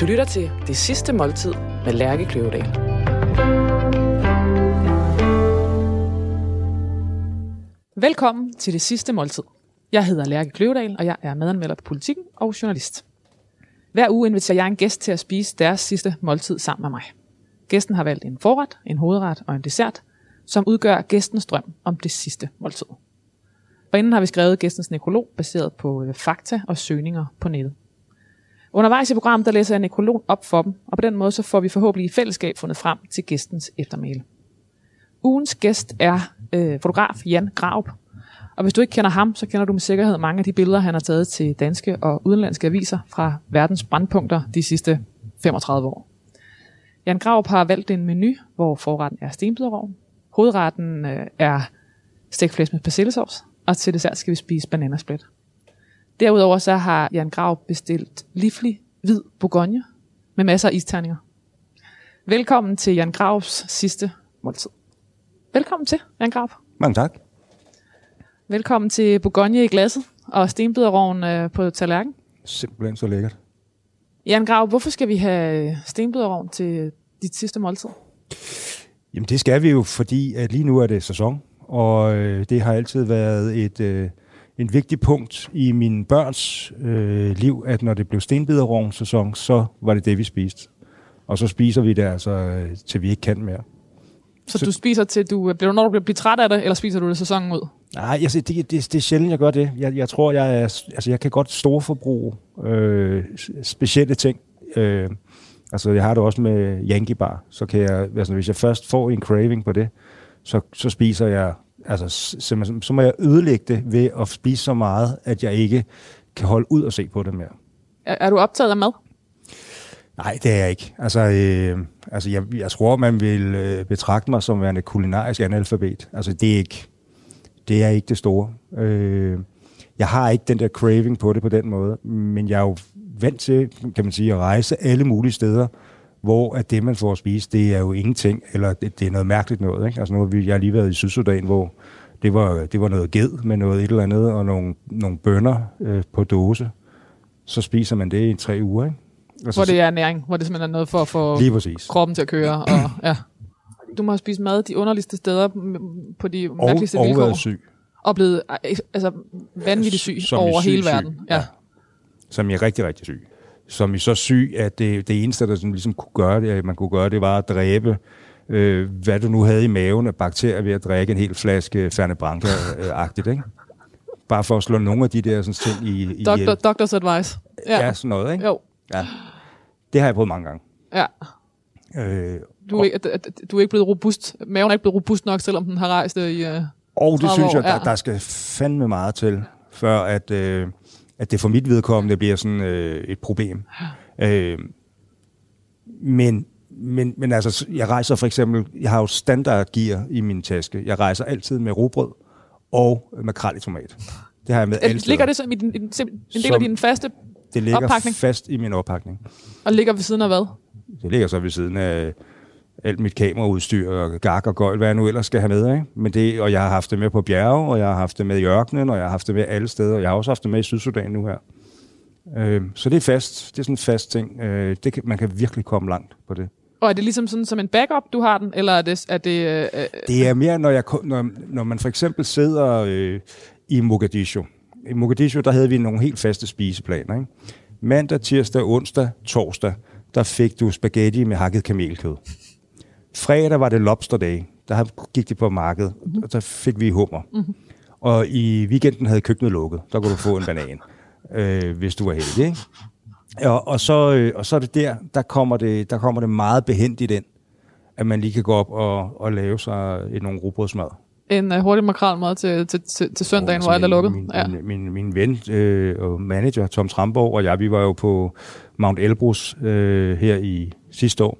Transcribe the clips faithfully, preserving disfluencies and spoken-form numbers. Du lytter til Det Sidste Måltid med Lærke Kløvedal. Velkommen til Det Sidste Måltid. Jeg hedder Lærke Kløvedal, og jeg er medanmelder på Politiken og journalist. Hver uge inviterer jeg en gæst til at spise deres sidste måltid sammen med mig. Gæsten har valgt en forret, en hovedret og en dessert, som udgør gæstens drøm om det sidste måltid. Forinden har vi skrevet gæstens nekrolog, baseret på fakta og søgninger på nettet. Undervejs i programmet, der læser jeg nekrologen op for dem, og på den måde så får vi forhåbentlig i fællesskab fundet frem til gæstens eftermæle. Ugens gæst er øh, fotograf Jan Grav, og hvis du ikke kender ham, så kender du med sikkerhed mange af de billeder, han har taget til danske og udenlandske aviser fra verdens brandpunkter de sidste femogtredive år. Jan Grav har valgt en menu, hvor forretten er stenbiderrogn, hovedretten øh, er stegt flæsk med persillesovs, og til dessert skal vi spise bananasplit. Derudover så har Jan Grav bestilt livlig hvid bourgogne med masser af isterninger. Velkommen til Jan Gravs sidste måltid. Velkommen til, Jan Grav. Mange tak. Velkommen til bourgogne i glasset og stenbiderrogn på tallerken. Simpelthen så lækkert. Jan Grav, hvorfor skal vi have stenbiderrogn til dit sidste måltid? Jamen det skal vi jo, fordi at lige nu er det sæson, og det har altid været et... En vigtig punkt i mine børns øh, liv, at når det blev stenbiderrogn-sæson, så var det det, vi spiste. Og så spiser vi det altså, til vi ikke kan mere. Så, så du spiser til, du, når du bliver træt af det, eller spiser du det sæsonen ud? Nej, altså, det, det, det er sjældent, jeg gør det. Jeg, jeg tror, jeg, er, altså, jeg kan godt storforbruge øh, specielle ting. Øh, altså, jeg har det også med Yankee Bar. Så kan jeg, altså, hvis jeg først får en craving på det, så, så spiser jeg... Altså, så må jeg ødelægge det ved at spise så meget, at jeg ikke kan holde ud og se på det mere. Er, er du optaget af mad? Nej, det er jeg ikke. Altså, øh, altså jeg, jeg tror, man vil øh, betragte mig som værende kulinarisk analfabet. Altså, det er ikke det, er ikke det store. Øh, jeg har ikke den der craving på det på den måde, men jeg er jo vant til, kan man sige, at rejse alle mulige steder, hvor at det, man får at spise, det er jo ingenting, eller det, det er noget mærkeligt noget. Ikke? Altså nu, jeg har lige været i Sydsudan, hvor det var, det var noget ged med noget et eller andet, og nogle, nogle bønner øh, på dåse. Så spiser man det i tre uger. Ikke? Altså, hvor det er næring, hvor det simpelthen er noget for at få kroppen til at køre. Og, ja. Du må have spist mad de underligste steder på de og, mærkeligste og vilkår. Og været syg. Og blevet altså, vanvittigt syg som over syg, hele verden. Syg. Ja. Ja. Som jeg er rigtig, rigtig syg. Som i så syg, at det, det eneste, der sådan ligesom kunne gøre det, man kunne gøre det, var at dræbe, øh, hvad du nu havde i maven af bakterier ved at drikke en hel flaske Fernet Branca-agtigt, ikke? Bare for at slå nogle af de der sådan ting i... i Doctor, uh, doctor's advice. Ja. Ja, sådan noget, ikke? Jo. Ja. Det har jeg prøvet mange gange. Ja. Øh, du, er ikke, du er ikke blevet robust. Maven er ikke blevet robust nok, selvom den har rejst i uh, og det synes år. Jeg, der, der skal fandme meget til, før at... Øh, at det for mit vedkommende bliver sådan øh, et problem. Øh, men, men, men altså, jeg rejser for eksempel, jeg har jo standardgear i min taske. Jeg rejser altid med rugbrød og makrel i tomat. Det har jeg med alle steder. Ligger det som i din, en del som, af din faste oppakning? Det ligger oppakning. Fast i min oppakning. Og ligger ved siden af hvad? Det ligger så ved siden af alt mit kameraudstyr og gak og gøjl, hvad jeg nu ellers skal have med. Ikke? Men det, og jeg har haft det med på bjerge, og jeg har haft det med i ørkenen, og jeg har haft det med alle steder, og jeg har også haft det med i Sydsudan nu her. Øh, så det er fast. Det er sådan en fast ting. Øh, det kan, man kan virkelig komme langt på det. Og er det ligesom sådan som en backup, du har den? Eller er det... Er det, øh, det er mere, når, jeg, når, når man for eksempel sidder øh, i Mogadishu. I Mogadishu, der havde vi nogle helt faste spiseplaner. Ikke? Mandag, tirsdag, onsdag, torsdag, der fik du spaghetti med hakket kamelkød. Fredag var det Lobster Day. Der gik de på markedet, mm-hmm. og der fik vi hummer. Mm-hmm. Og i weekenden havde køkkenet lukket. Der kunne du få en banan, øh, hvis du var heldig. Ikke? Og, og, så, øh, og så er det der, der kommer det, der kommer det meget behændigt ind, at man lige kan gå op og, og lave sig et, nogle rugbrødsmad. En uh, hurtig makrelmad til, til, til, til søndagen, oh, hvor alt er lukket. Min, ja. min, min, min ven øh, og manager, Tom Tramborg, og jeg, vi var jo på Mount Elbrus øh, her i sidste år.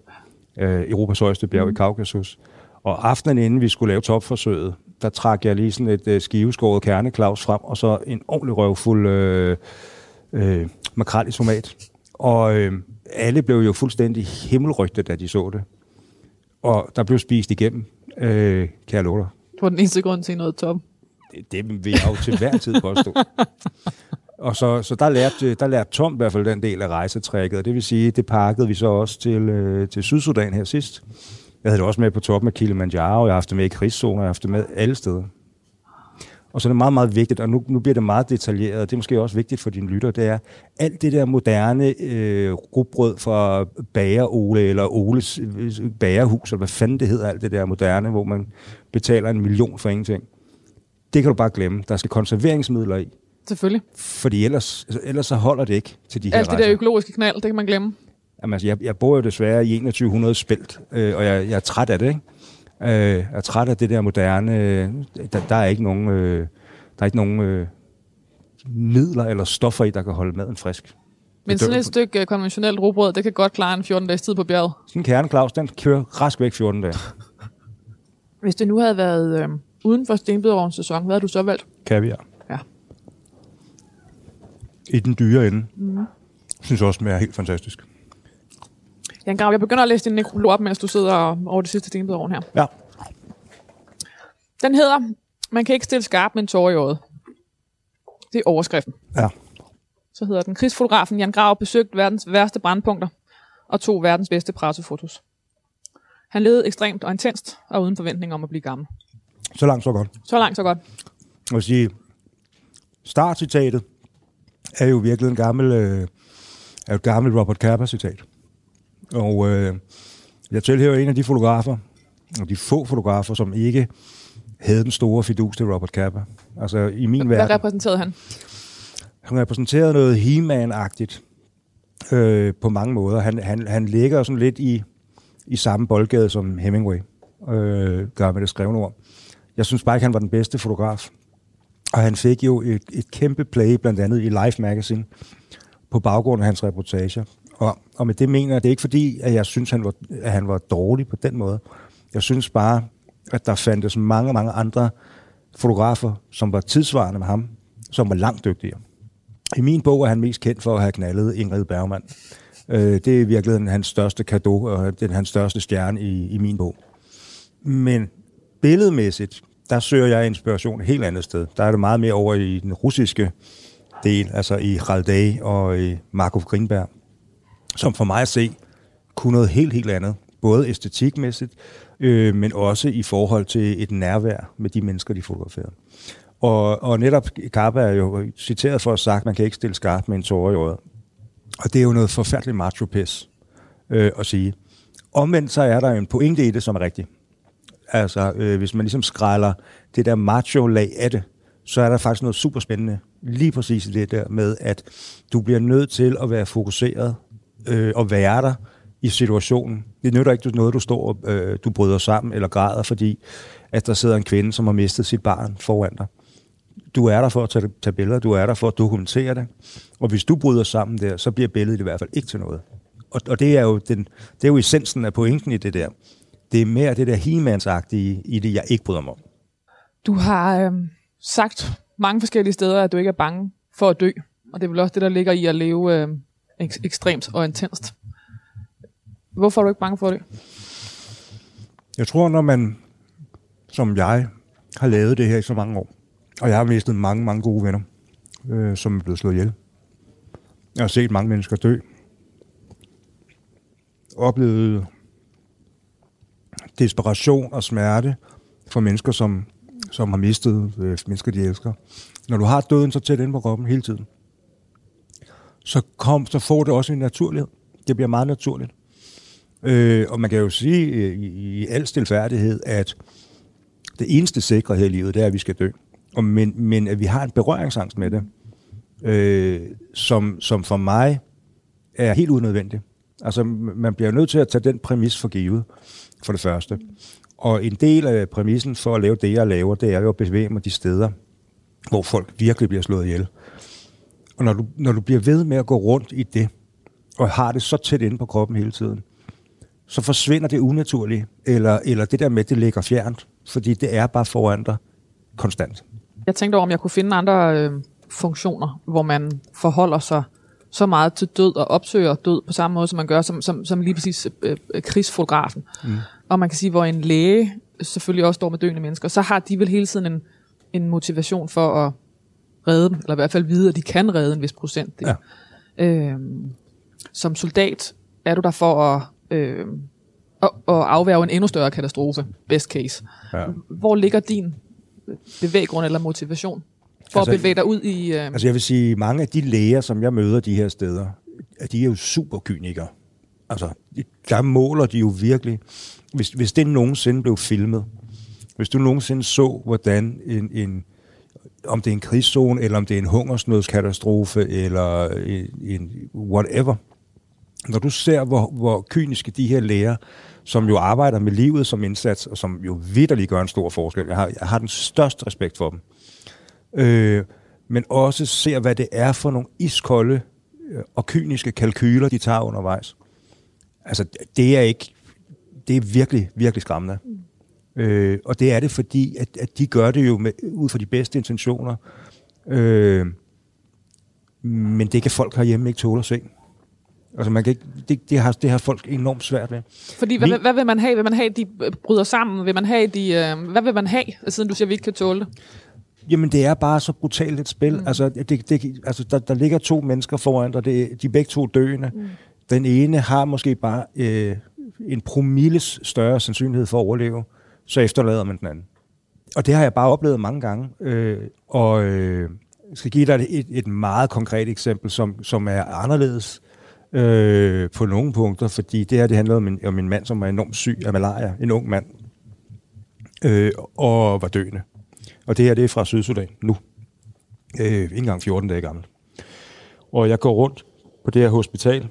Europas højeste bjerg mm. i Kaukasus. Og aftenen inden vi skulle lave topforsøget, der trak jeg lige sådan et øh, skiveskåret kerneklaus frem, og så en ordentlig røvfuld øh, øh, makrel i tomat. Og øh, alle blev jo fuldstændig himmelrygte, da de så det. Og der blev spist igennem, øh, kan jeg love dig. Du var den eneste grund til noget top. Det, det vil jeg jo til hver tid påstå. Og så, så der, lærte, der lærte Tom i hvert fald den del af rejsetrækket, og det vil sige, det pakkede vi så også til, øh, til Sydsudan her sidst. Jeg havde det også med på toppen af Kilimanjaro, jeg har haft det med i krigszoner, jeg har haft det med alle steder. Og så er det meget, meget vigtigt, og nu, nu bliver det meget detaljeret, og det er måske også vigtigt for dine lytter, det er, alt det der moderne øh, rugbrød fra bager Ole, eller Oles Bagerhus, eller hvad fanden det hedder, alt det der moderne, hvor man betaler en million for ingenting. Det kan du bare glemme. Der skal konserveringsmidler i. Selvfølgelig. Fordi ellers, altså, ellers så holder det ikke til de her rejser. Alt det der økologiske knald, det kan man glemme. Jamen altså, jeg, jeg bor jo desværre i enogtyve hundrede spelt, øh, og jeg, jeg er træt af det, ikke? Øh, jeg er træt af det der moderne... Øh, der, der er ikke nogen, øh, der er ikke nogen øh, midler eller stoffer i, der kan holde maden frisk. Men sådan et stykke konventionelt rugbrød, det kan godt klare en fjorten dages tid på bjerget. Sådan en kerne, Claus, den kører rask væk fjorten dage. Hvis det nu havde været øh, uden for stenbiderovens sæson, hvad havde du så valgt? Kaviar. Ja. I den dyre ende. Mm. Synes også, det er helt fantastisk. Jan Grav, jeg begynder at læse din nekrolog op, mens du sidder over det sidste stenbideroven her. Ja. Den hedder, man kan ikke stille skarp med en tårer i øjet. Det er overskriften. Ja. Så hedder den, krigsfotografen Jan Grav besøgte verdens værste brandpunkter og tog verdens bedste pressefotos. Han levede ekstremt og intenst og uden forventning om at blive gammel. Så langt, så godt. Så langt, så godt. Jeg vil sige, startcitatet er jo virkelig en gammel, øh, er et gammelt Robert Capa-citat. Og øh, jeg tilhører en af de fotografer, og de få fotografer, som ikke havde den store fidus til Robert Capa. Altså i min verden. Hvad repræsenterede han? Han repræsenterede noget He-Man-agtigt øh, på mange måder. Han, han, han ligger sådan lidt i, i samme boldgade som Hemingway, øh, gør med det skrevne ord. Jeg synes bare ikke, han var den bedste fotograf. Og han fik jo et, et kæmpe play, blandt andet i Life Magazine, på baggrund af hans reportager. Og, og med det mener jeg, det er ikke fordi, at jeg synes, han var, at han var dårlig på den måde. Jeg synes bare, at der fandtes mange, mange andre fotografer, som var tidsvarende med ham, som var langt dygtigere. I min bog er han mest kendt for at have knaldet Ingrid Bergman. Øh, det er virkelig hans største cadeau, og den hans største stjerne i, i min bog. Men billedmæssigt, der søger jeg inspiration et helt andet sted. Der er det meget mere over i den russiske del, altså i Khaldei og i Markov Grinberg, som for mig at se kunne noget helt, helt andet. Både æstetikmæssigt, øh, men også i forhold til et nærvær med de mennesker, de fotograferer. Og, og netop Capa er jo citeret for at sagt, at man kan ikke stille skarpt med en tårer i øjet. Og det er jo noget forfærdeligt macho-pis øh, at sige. Omvendt så er der en pointe i det, som er rigtig. Altså, øh, hvis man ligesom skræller det der macho-lag af det, så er der faktisk noget superspændende lige præcis i det der med, at du bliver nødt til at være fokuseret øh, og være der i situationen. Det nytter ikke noget, du står og øh, du bryder sammen eller græder, fordi at der sidder en kvinde, som har mistet sit barn foran dig. Du er der for at tage, tage billeder, du er der for at dokumentere det, og hvis du bryder sammen der, så bliver billedet i hvert fald ikke til noget. Og, og det, er jo den, det er jo essensen af pointen i det der. Det er mere det der he-mansagtige i det, jeg ikke bryder mig om. Du har øh, sagt mange forskellige steder, at du ikke er bange for at dø, og det er vel også det, der ligger i at leve øh, ek- ekstremt og intenst. Hvorfor er du ikke bange for det? Jeg tror, når man, som jeg, har lavet det her i så mange år, og jeg har mistet mange, mange gode venner, øh, som er blevet slået ihjel. Jeg har set mange mennesker dø. Oplevet desperation og smerte for mennesker, som, som har mistet øh, mennesker, de elsker. Når du har døden så tæt inde på kroppen hele tiden, så, kom, så får det også en naturlighed. Det bliver meget naturligt. Øh, og man kan jo sige øh, i, i al stilfærdighed, at det eneste sikre her i livet, det er, at vi skal dø. Og men, men at vi har en berøringsangst med det, øh, som, som for mig er helt unødvendig. Altså, man bliver nødt til at tage den præmis for givet, for det første. Og en del af præmissen for at lave det, jeg laver, det er jo at bevæge mig de steder, hvor folk virkelig bliver slået ihjel. Og når du, når du bliver ved med at gå rundt i det, og har det så tæt inde på kroppen hele tiden, så forsvinder det unaturlige, eller, eller det der med, det ligger fjernt, fordi det er bare foran dig konstant. Jeg tænkte over, om jeg kunne finde andre øh, funktioner, hvor man forholder sig så meget til død og opsøger død på samme måde, som man gør som, som, som lige præcis øh, krigsfotografen. Mm. Og man kan sige, hvor en læge selvfølgelig også står med døende mennesker, så har de vel hele tiden en, en motivation for at redde dem, eller i hvert fald vide, at de kan redde en vis procent. Ja. Øhm, som soldat er du der for at, øhm, at, at afværge en endnu større katastrofe, best case. Ja. Hvor ligger din bevæggrund eller motivation for altså, at bevæge dig ud i... Øhm... Altså jeg vil sige, mange af de læger, som jeg møder de her steder, de er jo superkynikere. Altså, der måler de jo virkelig. Hvis, hvis det nogensinde blev filmet, hvis du nogensinde så, hvordan en, en om det er en krigszone, eller om det er en hungersnødskatastrofe, eller en, en whatever. Når du ser, hvor, hvor kyniske de her læger, som jo arbejder med livet som indsats, og som jo vitterligt gør en stor forskel. Jeg har, jeg har den største respekt for dem. Øh, men også ser, hvad det er for nogle iskolde og kyniske kalkyler, de tager undervejs. Altså, det er ikke... Det er virkelig, virkelig skræmmende. Øh, og det er det, fordi at, at de gør det jo med, ud fra de bedste intentioner. Øh, men det kan folk herhjemme ikke tåle at se. Altså, man kan ikke, det, det, har, det har folk enormt svært ved. Fordi, hvad, Min, hvad vil man have? Vil man have, de bryder sammen? Vil man have, de, øh, hvad vil man have, siden du siger, vi ikke kan tåle det? Jamen, det er bare så brutalt et spil. Mm. Altså, det, det, altså der, der ligger to mennesker foran dig. Det, de er begge to døende. Mm. Den ene har måske bare øh, en promilles større sandsynlighed for at overleve, så efterlader man den anden. Og det har jeg bare oplevet mange gange. Øh, og øh, jeg skal give dig et, et meget konkret eksempel, som, som er anderledes øh, på nogle punkter, fordi det her det handlede om en, om en mand, som var enormt syg af malaria, en ung mand, øh, og var døende. Og det her det er fra Sydsudan nu. Øh, ikke engang fjorten dage gammel. Og jeg går rundt på det her hospital,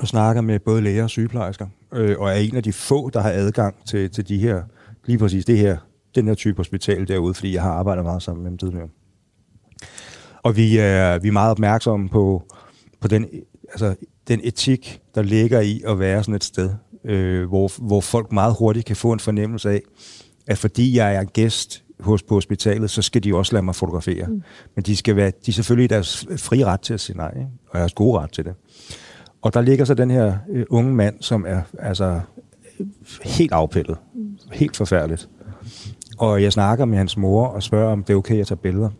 og snakker med både læger og sygeplejersker, øh, og er en af de få, der har adgang til, til de her, lige præcis det her, den her type hospital derude, fordi jeg har arbejdet meget sammen med dem tidligere. Og vi er, vi er meget opmærksomme på, på den, altså, den etik, der ligger i at være sådan et sted, øh, hvor, hvor folk meget hurtigt kan få en fornemmelse af, at fordi jeg er gæst hos, på hospitalet, så skal de også lade mig fotografere. Mm. Men de, skal være, de er selvfølgelig deres frie ret til at sige nej, ikke? Og deres gode ret til det. Og der ligger så den her øh, unge mand, som er altså helt afpillet. Helt forfærdeligt. Og jeg snakker med hans mor og spørger, om det er okay, jeg tager billeder.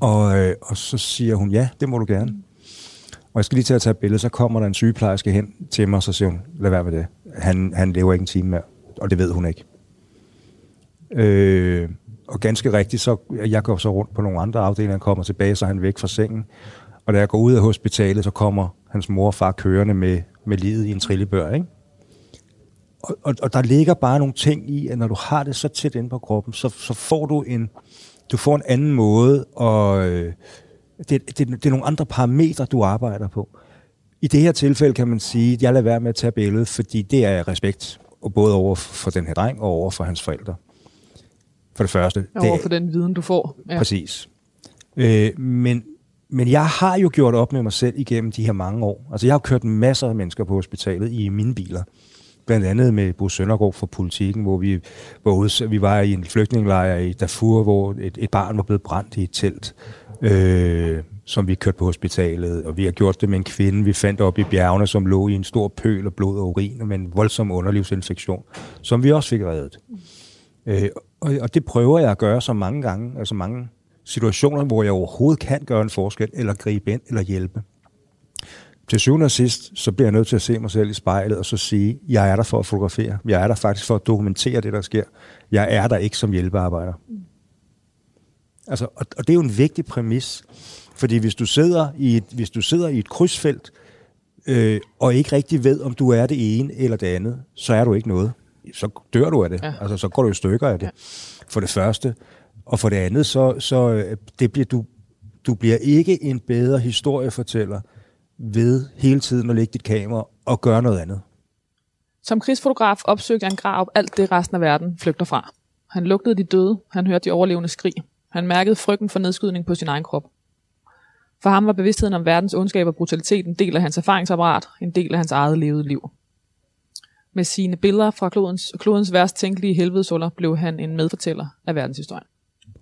Og, øh, og så siger hun, ja, det må du gerne. Og jeg skal lige til at tage billeder, så kommer der en sygeplejerske hen til mig, og så siger hun, lad være med det. Han, han lever ikke en time mere, og det ved hun ikke. Øh, og ganske rigtigt, så jeg går så rundt på nogle andre afdelinger, kommer tilbage, så er han væk fra sengen. Og da jeg går ud af hospitalet, så kommer hans mor og far kørende med, med livet i en trillebør, ikke? Og, og, og der ligger bare nogle ting i, at når du har det så tæt inde på kroppen, så, så får du en, du får en anden måde, og øh, det, det, det er nogle andre parametre, du arbejder på. I det her tilfælde kan man sige, at jeg lader være med at tage billedet, fordi det er respekt, og både over for den her dreng og over for hans forældre. For det første. Over det, for den viden, du får. Ja. Præcis. Øh, men Men jeg har jo gjort op med mig selv igennem de her mange år. Altså, jeg har kørt masser af mennesker på hospitalet i mine biler. Blandt andet med Brug Søndergaard fra Politiken, hvor vi var, ude, vi var i en flygtningelejr i Darfur, hvor et, et barn var blevet brændt i et telt, øh, som vi kørte på hospitalet. Og vi har gjort det med en kvinde, vi fandt op i bjergene, som lå i en stor pøl af blod og urin, med en voldsom underlivsinfektion, som vi også fik reddet. Øh, og, og det prøver jeg at gøre så mange gange, altså mange situationer, hvor jeg overhovedet kan gøre en forskel, eller gribe ind, eller hjælpe. Til syvende og sidst, så bliver jeg nødt til at se mig selv i spejlet, og så sige, jeg er der for at fotografere. Jeg er der faktisk for at dokumentere det, der sker. Jeg er der ikke som hjælpearbejder. Altså, og, og det er jo en vigtig præmis, fordi hvis du sidder i et, hvis du sidder i et krydsfelt, øh, og ikke rigtig ved, om du er det ene eller det andet, så er du ikke noget. Så dør du af det. Ja. Altså, så går du i stykker af det. Ja. For det første. Og for det andet, så, så det bliver, du, du bliver ikke en bedre historiefortæller ved hele tiden at lægge dit kamera og gøre noget andet. Som krigsfotograf opsøgte Jan Grav alt det resten af verden flygter fra. Han lugtede de døde, han hørte de overlevende skrig, han mærkede frygten for nedskydning på sin egen krop. For ham var bevidstheden om verdens ondskab og brutalitet en del af hans erfaringsapparat, en del af hans eget levede liv. Med sine billeder fra klodens, klodens værst tænkelige helvedesuller blev han en medfortæller af verdenshistorien.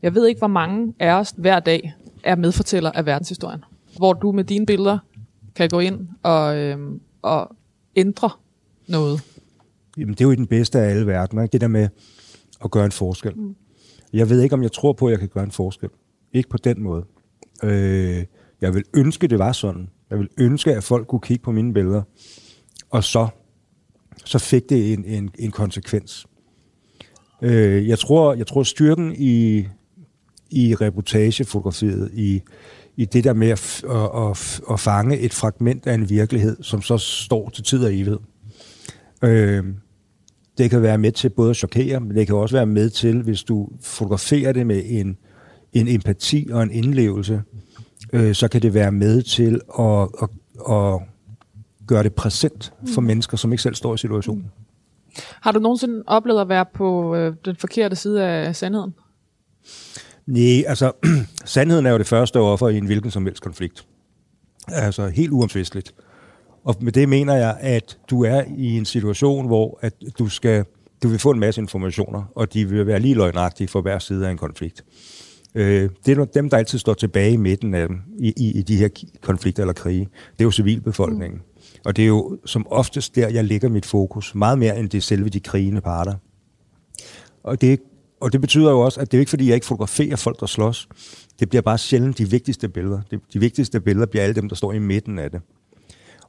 Jeg ved ikke, hvor mange af os hver dag er medfortæller af verdenshistorien. Hvor du med dine billeder kan gå ind og, øhm, og ændre noget. Jamen, det er jo i den bedste af alle verdener, ikke? Det der med at gøre en forskel. Mm. Jeg ved ikke, om jeg tror på, at jeg kan gøre en forskel. Ikke på den måde. Øh, jeg vil ønske, det var sådan. Jeg vil ønske, at folk kunne kigge på mine billeder. Og så, så fik det en, en, en konsekvens. Øh, jeg tror, jeg tror styrken i, i reportagefotografiet, i, i det der med at, at, at, at fange et fragment af en virkelighed, som så står til tid og evighed. Øh, det kan være med til både at chokere, men det kan også være med til, hvis du fotograferer det med en, en empati og en indlevelse, øh, så kan det være med til at, at, at gøre det præsent for mennesker, som ikke selv står i situationen. Har du nogensinde oplevet at være på øh, den forkerte side af sandheden? Nej, altså sandheden er jo det første offer i en hvilken som helst konflikt. Altså helt uomtvisteligt. Og med det mener jeg, at du er i en situation, hvor at du, skal, du vil få en masse informationer, og de vil være lige løgnagtige for hver side af en konflikt. Øh, det er dem, der altid står tilbage i midten af dem, i, i, i de her konflikter eller krige. Det er jo civilbefolkningen. Mm. Og det er jo som oftest der, jeg lægger mit fokus. Meget mere end det selve de krigende parter. Og det, og det betyder jo også, at det er ikke fordi, jeg ikke fotograferer folk, der slås. Det bliver bare sjældent de vigtigste billeder. De, de vigtigste billeder bliver alle dem, der står i midten af det.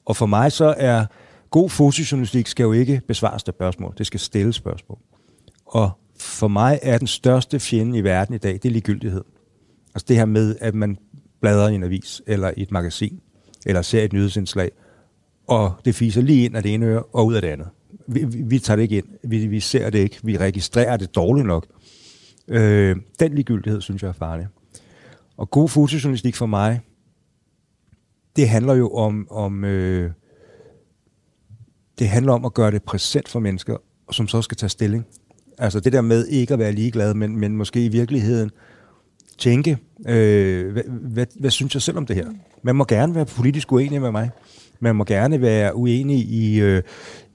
Og for mig så er god fotojournalistik skal jo ikke besvares af spørgsmål. Det skal stille spørgsmål. Og for mig er den største fjende i verden i dag, det er ligegyldighed. Altså det her med, at man bladrer i en avis, eller i et magasin, eller ser et nyhedsindslag, og det fiser lige ind af det ene øre og ud af det andet. Vi, vi, vi tager det ikke ind. Vi, vi ser det ikke. Vi registrerer det dårligt nok. Øh, den ligegyldighed, synes jeg, er farlig. Og god fotojournalistik for mig, det handler jo om, om øh, det handler om at gøre det præsent for mennesker, som så skal tage stilling. Altså det der med ikke at være ligeglad, men, men måske i virkeligheden tænke, øh, hvad, hvad, hvad synes jeg selv om det her? Man må gerne være politisk uenig med mig. Man må gerne være uenig i, øh,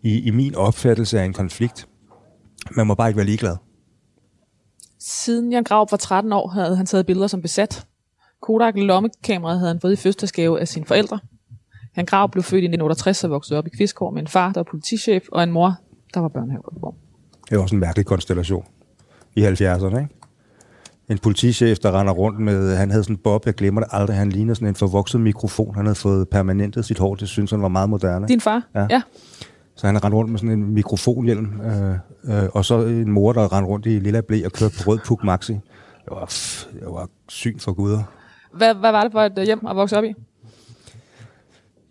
i, i min opfattelse af en konflikt. Man må bare ikke være ligeglad. Siden Jan Grav var tretten år, havde han taget billeder som besat. Kodak-lommekameraet havde han fået i fødselsdagsgave af sine forældre. Jan Grav blev født i nitten otteogtres og voksede op i Kvidskov med en far, der var politichef, og en mor, der var børnehavelærer. Det var også en mærkelig konstellation i halvfjerdserne, ikke? En politichef, der render rundt med, han havde sådan en bob, jeg glemmer det aldrig, han ligner sådan en forvokset mikrofon, han havde fået permanentet sit hår, det synes han var meget moderne. Din far? Ja. ja. Så han rendte rundt med sådan en mikrofonhjelm, øh, øh, og så en mor, der rendte rundt i lilla blæ og kørte på Rød Puk Maxi. Det var, pff, det var syn for guder. Hvad, hvad var det for et hjem at vokse op i?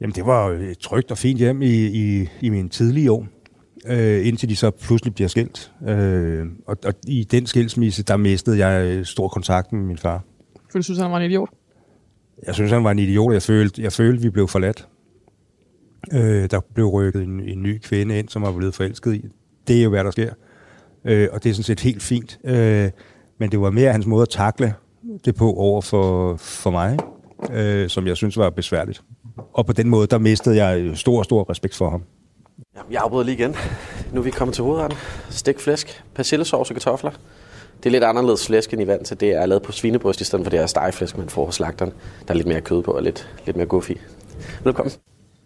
Jamen det var et trygt og fint hjem i, i, i mine tidlige år. Øh, indtil de så pludselig bliver skilt. Øh, og, og i den skilsmisse, der mistede jeg stor kontakt med min far. Følte du, at han var en idiot? Jeg synes, han var en idiot. Jeg følte, jeg følte vi blev forladt. Øh, der blev rykket en, en ny kvinde ind, som var blevet forelsket i. Det er jo, hvad der sker. Øh, og det er sådan set helt fint. Øh, men det var mere hans måde at takle det på over for, for mig, øh, som jeg synes var besværligt. Og på den måde, der mistede jeg stor, stor respekt for ham. Jeg afbryder lige igen. Nu er vi kommet til hovedretten. Stegt flæsk, persillesovs og kartofler. Det er lidt anderledes flæsk end i vand, så det er lavet på svinebryst i stedet for det her stegeflæsk, man får hos slagteren. Der er lidt mere kød på og lidt, lidt mere guff i. Velkommen.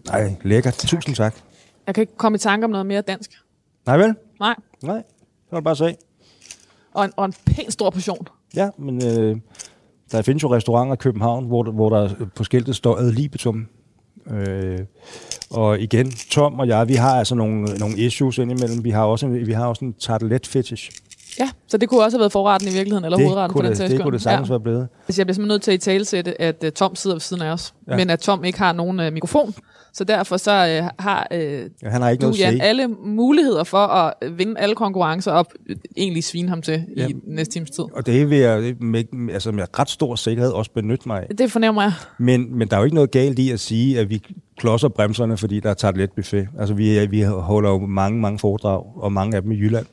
Nej, lækkert. Tusind tak. Jeg kan ikke komme i tanke om noget mere dansk. Nej vel? Nej. Nej, så var det bare se. Og en, og en pæn stor portion. Ja, men øh, der findes jo restauranter i København, hvor, hvor der på skiltet står ad libitum. Øh, og igen, Tom og jeg, vi har altså nogle, nogle issues indimellem. Vi har også en, vi har også en tartelet fetish. Ja, så det kunne også have været forretten i virkeligheden, eller det hovedretten for den sags skyld. Det kunne det sagtens ja. være blevet. Altså, jeg bliver simpelthen nødt til at italesætte, at uh, Tom sidder ved siden af os, ja. men at Tom ikke har nogen uh, mikrofon. Så derfor så uh, har, uh, ja, han har ikke du, Jan, alle muligheder for at vinde alle konkurrencer op, egentlig svine ham til ja. i næste times tid. Og det vil jeg med, altså med ret stor sikkerhed også benytte mig af. Det fornemmer jeg. Men, men der er jo ikke noget galt i at sige, at vi klodser bremserne, fordi der er tarteletbuffet. Altså, vi, vi holder jo mange, mange foredrag, og mange af dem i Jylland.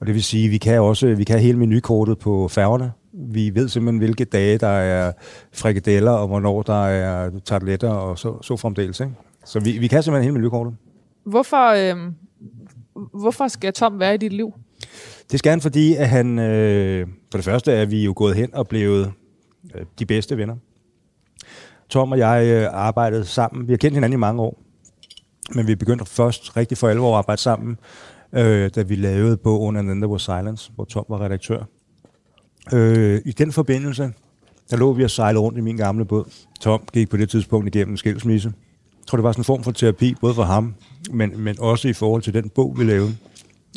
Og det vil sige, at vi kan også vi kan hele menukortet på færgerne. Vi ved simpelthen, hvilke dage der er frikadeller, og hvornår der er tarteletter, og så, så fremdeles. Ikke? Så vi, vi kan simpelthen hele menukortet. Hvorfor, øh, hvorfor skal Tom være i dit liv? Det skal han, fordi at han, øh, for det første er vi jo gået hen og blevet øh, de bedste venner. Tom og jeg øh, arbejdede sammen. Vi har kendt hinanden i mange år, men vi begyndte først rigtig for alvor at arbejde sammen, Øh, da vi lavede bogen And There Were Silence, hvor Tom var redaktør. Øh, I den forbindelse, Der lå vi og sejlede rundt i min gamle båd. Tom gik på det tidspunkt igennem en skilsmisse. Jeg tror, det var sådan en form for terapi, både for ham, men, men også i forhold til den bog, vi lavede.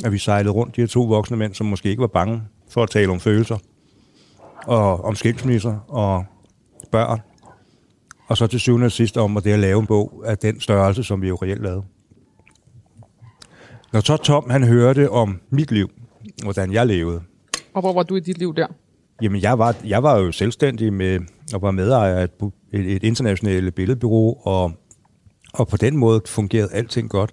At vi sejlede rundt, de her to voksne mænd, som måske ikke var bange for at tale om følelser, og om skilsmisser, og børn. Og så til syvende og sidst om, at det at lave en bog af den størrelse, som vi jo reelt lavede. Når så Tom, han hørte om mit liv, hvordan jeg levede. Og hvor var du i dit liv der? Jamen, jeg var, jeg var jo selvstændig med, og var medejer af et, et, et internationalt billedbureau, og, og på den måde fungerede alting godt.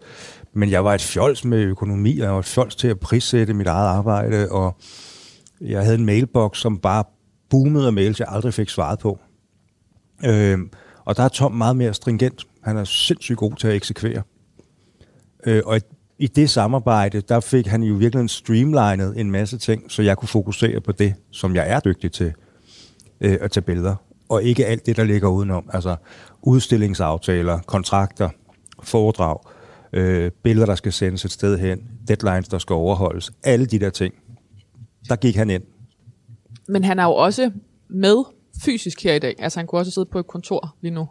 Men jeg var et fjols med økonomi, og jeg var et fjols til at prissætte mit eget arbejde, og jeg havde en mailbox, som bare boomede af mails, jeg aldrig fik svaret på. Øhm, og der er Tom meget mere stringent. Han er sindssygt god til at eksekvere. Øh, og i, i det samarbejde, der fik han jo virkelig streamlinet en masse ting, så jeg kunne fokusere på det, som jeg er dygtig til, øh, at tage billeder. Og ikke alt det, der ligger udenom. Altså udstillingsaftaler, kontrakter, foredrag, øh, billeder, der skal sendes et sted hen, deadlines, der skal overholdes. Alle de der ting. Der gik han ind. Men han er jo også med fysisk her i dag. Altså han kunne også sidde på et kontor lige nu.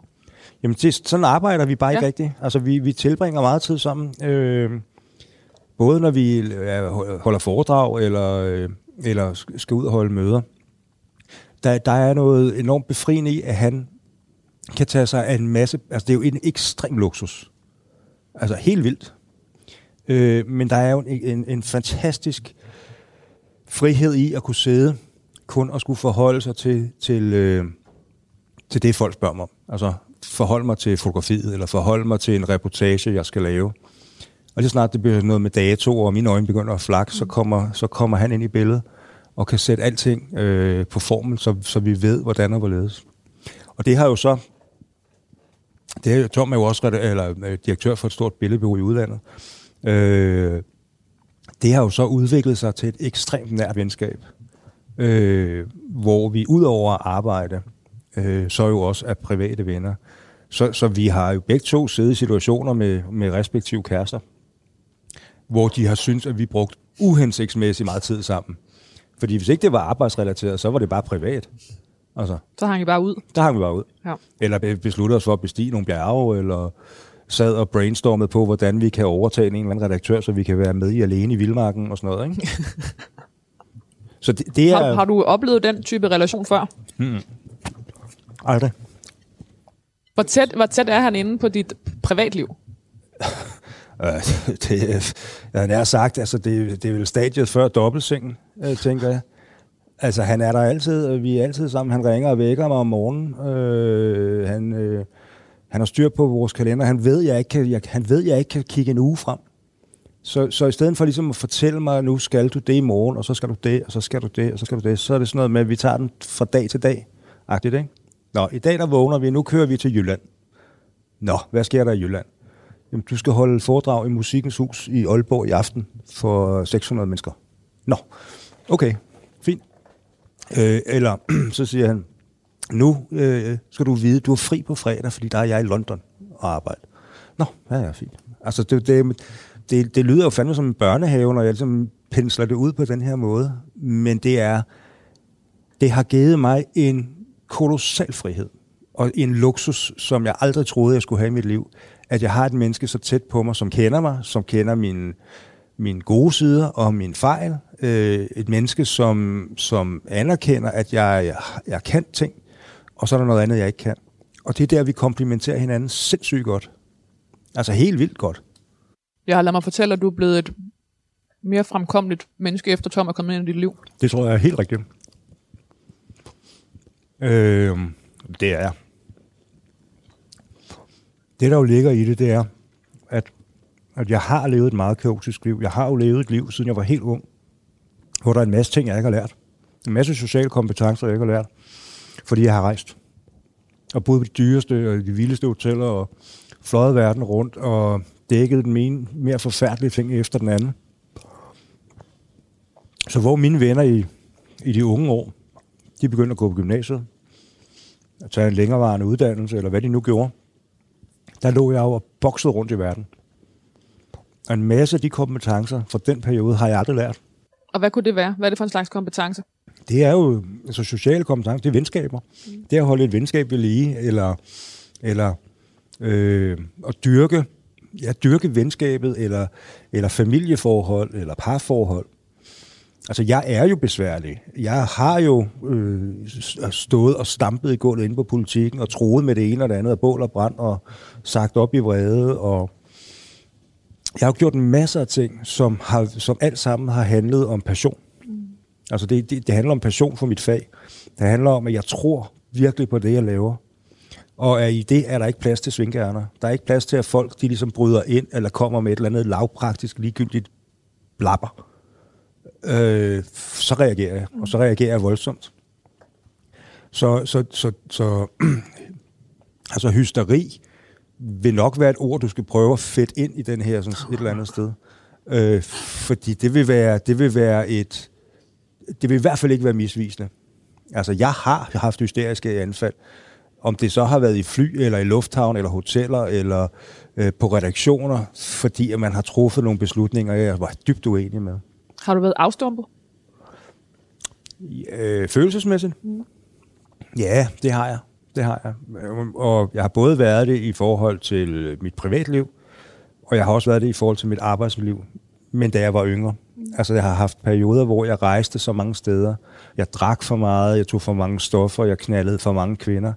Jamen det, sådan arbejder vi bare ja. ikke rigtigt. Altså vi, vi tilbringer meget tid sammen. Øh, både når vi holder foredrag, eller, øh, eller skal ud og holde møder. Der, der er noget enormt befriende i, at han kan tage sig af en masse... Altså det er jo en ekstrem luksus. Altså helt vildt. Øh, men der er jo en, en, en fantastisk... frihed i at kunne sidde kun og skulle forholde sig til, til, øh, til det, folk spørger mig om. Altså forholde mig til fotografiet, eller forholde mig til en reportage, jeg skal lave. Og lige snart det bliver noget med datoer, og mine øjne begynder at flakke, så kommer, så kommer han ind i billedet, og kan sætte alting øh, på formen, så, så vi ved, hvordan og hvorledes. Og det har jo så... Det er, Tom er jo også eller, direktør for et stort billedbureau i udlandet. Øh, Det har jo så udviklet sig til et ekstremt nært venskab, øh, hvor vi udover at arbejde, øh, så jo også er private venner. Så, så vi har jo begge to siddet i situationer med, med respektive kærester, hvor de har syntes, at vi brugte uhensigtsmæssigt meget tid sammen. Fordi hvis ikke det var arbejdsrelateret, så var det bare privat. Altså, så hang vi bare ud. Der hang vi bare ud. Ja. Eller besluttede os for at bestige nogle bjerge, eller... sad og brainstormede på, hvordan vi kan overtage en eller anden redaktør, så vi kan være med i Alene i Vildmarken og sådan noget, ikke? Så det, det er... Har, har du oplevet den type relation før? Mm. Aldrig. Hvor tæt, hvor tæt er han inde på dit privatliv? det, jeg nær sagt, altså det, det er vel stadiet før dobbeltsengen, tænker jeg. Altså han er der altid, vi er altid sammen, han ringer og vækker mig om morgenen, øh, han... Øh, Han har styr på vores kalender. Han ved, jeg ikke kan, jeg, han ved, jeg ikke kan kigge en uge frem. Så, så i stedet for ligesom at fortælle mig, nu skal du det i morgen, og så skal du det, og så skal du det, og så skal du det, så er det sådan noget med, at vi tager den fra dag til dag. Agtigt, ikke? Nå, i dag der vågner vi, nu kører vi til Jylland. Nå, hvad sker der i Jylland? Jamen, du skal holde foredrag i Musikkens Hus i Aalborg i aften for seks hundrede mennesker. Nå, okay, fint. Øh, eller så siger han, nu øh, skal du vide, du er fri på fredag, fordi der er jeg i London og arbejde. Nå, ja, ja, fint. Altså, det, det, det, det lyder jo fandme som en børnehave, når jeg ligesom pensler det ud på den her måde. Men det er, det har givet mig en kolossal frihed og en luksus, som jeg aldrig troede, jeg skulle have i mit liv. At jeg har et menneske så tæt på mig, som kender mig, som kender mine, mine gode sider og mine fejl. Øh, et menneske, som, som anerkender, at jeg, jeg, jeg kan ting. Og så er der noget andet, jeg ikke kan. Og det er der, vi komplimenterer hinanden sindssygt godt. Altså helt vildt godt. Jeg har ladet mig fortælle, at du er blevet et mere fremkommeligt menneske, efter Tom er kommet ind i dit liv. Det tror jeg er helt rigtigt. Øh, det er jeg. Det, der jo ligger i det, det er, at, at jeg har levet et meget kaotisk liv. Jeg har jo levet et liv, siden jeg var helt ung, hvor der er en masse ting, jeg ikke har lært. En masse sociale kompetencer, jeg ikke har lært. Fordi jeg har rejst. Og boet på de dyreste og de vildeste hoteller, og fløjet verden rundt, og dækket den ene mere forfærdelige ting efter den anden. Så hvor mine venner i, i de unge år, de begyndte at gå på gymnasiet, at tage en længerevarende uddannelse, eller hvad de nu gjorde, der lå jeg jo og boksede rundt i verden. Og en masse af de kompetencer fra den periode har jeg aldrig lært. Og hvad kunne det være? Hvad er det for en slags kompetence? det er jo altså sociale kompetencer, det er venskaber. Mm. Det er at holde et venskab ved lige, eller, eller øh, at dyrke, ja, dyrke venskabet, eller, eller familieforhold, eller parforhold. Altså, jeg er jo besværlig. Jeg har jo øh, stået og stampet i gulvet inde på Politiken, og troet med det ene og det andet, og bål og brand, og sagt op i vrede, og jeg har gjort en masse af ting, som, har, som alt sammen har handlet om passion. Mm. Altså, det, det, det handler om passion for mit fag. Det handler om, at jeg tror virkelig på det, jeg laver. Og i det er der ikke plads til svinkeærner. Der er ikke plads til, at folk de ligesom bryder ind, eller kommer med et eller andet lavpraktisk, ligegyldigt blabber. Øh, så reagerer jeg, og så reagerer jeg voldsomt. Så, så, så, så altså hysteri vil nok være et ord, du skal prøve at fedte ind i den her sådan et eller andet sted. Øh, fordi det vil være, det vil være et, det vil i hvert fald ikke være misvisende. Altså, jeg har haft hysteriske anfald. Om det så har været i fly, eller i lufthavn, eller hoteller, eller øh, på redaktioner, fordi at man har truffet nogle beslutninger, jeg var dybt uenig med. Har du været afstumpet? Øh, følelsesmæssigt? Mm. Ja, det har jeg. Det har jeg. Og jeg har både været det i forhold til mit privatliv, og jeg har også været det i forhold til mit arbejdsliv, men da jeg var yngre. Mm. Altså, jeg har haft perioder, hvor jeg rejste så mange steder. Jeg drak for meget, jeg tog for mange stoffer, jeg knaldede for mange kvinder.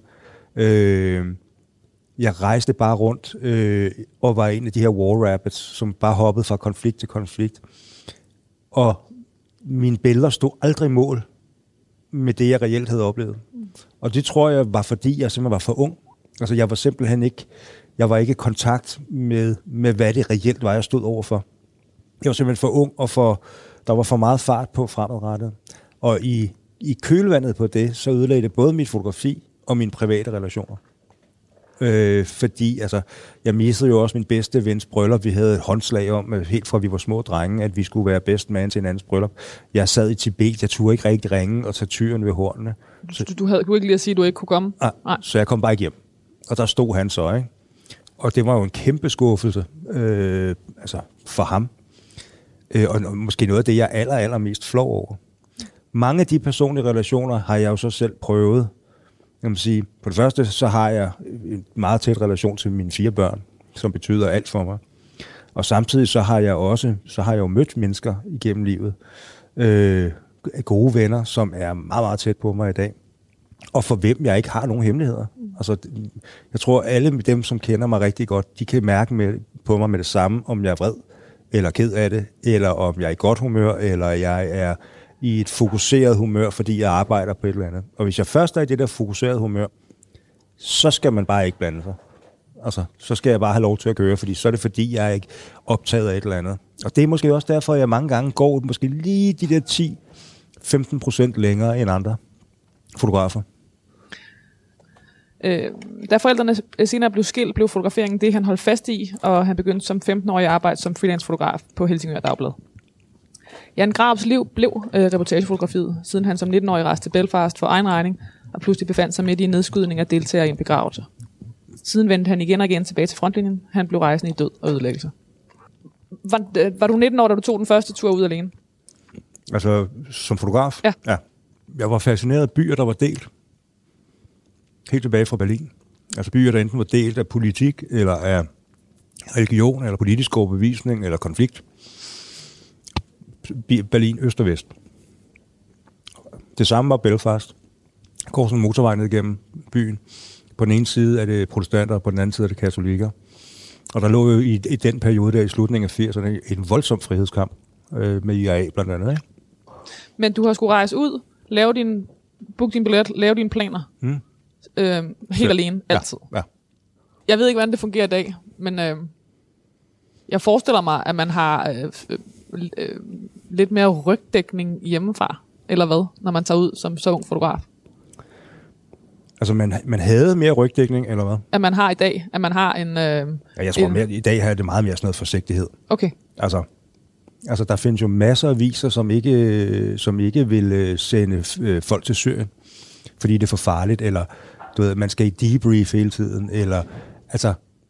Øh, jeg rejste bare rundt øh, og var en af de her war rabbits, som bare hoppede fra konflikt til konflikt. Og mine billeder stod aldrig mål med det, jeg reelt havde oplevet. Og det tror jeg var, fordi jeg simpelthen var for ung. Altså, jeg var simpelthen ikke, jeg var ikke i kontakt med, med, hvad det reelt var, jeg stod overfor. Jeg var simpelthen for ung, og for, der var for meget fart på fremadrettet. Og i, i kølvandet på det, så ødelagde det både mit fotografi og mine private relationer. Øh, fordi altså, jeg missede jo også min bedste vens bryllup. Vi havde et håndslag om, helt fra vi var små drenge, at vi skulle være best man til hinandens bryllup. Jeg sad i Tibet, jeg turde ikke rigtig ringe og tage tyren ved hornene. Så, du, du havde, kunne ikke lige at sige, at du ikke kunne komme? Nej, nej. Så jeg kom bare ikke hjem. Og der stod han så, ikke? Og det var jo en kæmpe skuffelse øh, altså for ham. Øh, og måske noget af det, jeg er aller, aller mest flov over. Mange af de personlige relationer har jeg jo så selv prøvet. Jeg må sige, på det første, så har jeg en meget tæt relation til mine fire børn, som betyder alt for mig. Og samtidig så har jeg også, så har jeg jo mødt mennesker igennem livet. Øh, gode venner, som er meget, meget tæt på mig i dag. Og for hvem jeg ikke har nogen hemmeligheder. Altså, jeg tror, alle dem, som kender mig rigtig godt, de kan mærke med, på mig med det samme, om jeg er vred, eller ked af det, eller om jeg er i godt humør, eller jeg er i et fokuseret humør, fordi jeg arbejder på et eller andet. Og hvis jeg først er i det der fokuserede humør, så skal man bare ikke blande sig. Altså, så skal jeg bare have lov til at køre, fordi så er det fordi, jeg er ikke optaget af et eller andet. Og det er måske også derfor, at jeg mange gange går måske lige de der ti til femten procent længere end andre fotografer. Øh, da forældrene senere blev skilt, blev fotograferingen det, han holdt fast i, og han begyndte som femten-årig at arbejde som freelancefotograf på Helsingør Dagblad. Jan Gravs liv blev øh, reportagefotografiet, siden han som nitten-årig rejste til Belfast for egen regning, og pludselig befandt sig midt i en nedskydning af deltagere i en begravelse. Siden vendte han igen og igen tilbage til frontlinjen. Han blev rejsende i død og ødelæggelse. Var, øh, var du nitten år, da du tog den første tur ud alene? Altså, som fotograf? Ja. ja. Jeg var fascineret af byer, der var delt. Helt tilbage fra Berlin. Altså byer, der enten var delt af politik, eller af religion, eller politisk overbevisning, eller konflikt. Berlin, øst og vest. Det samme var Belfast. Jeg går sådan en motorvej ned gennem byen. På den ene side er det protestanter, og på den anden side er det katolikker. Og der lå jo i, i den periode der i slutningen af firserne en voldsom frihedskamp øh, med I R A blandt andet. Ikke? Men du har skulle rejse ud, lave din, book din billet, lave dine planer. Mm. Øh, helt ja. alene, altid. Ja. Ja. Jeg ved ikke, hvordan det fungerer i dag, men øh, jeg forestiller mig, at man har Øh, lidt mere rygdækning hjemmefra, eller hvad, når man tager ud som så ung fotograf? Altså, man, man havde mere rygdækning, eller hvad? At man har i dag, at man har en Øh, ja, jeg tror, en mere, i dag har det meget mere sådan noget forsigtighed. Okay. Altså, altså, der findes jo masser af aviser, som ikke, som ikke vil sende folk til Syrien, fordi det er for farligt, eller du ved, man skal i debrief hele tiden, eller altså,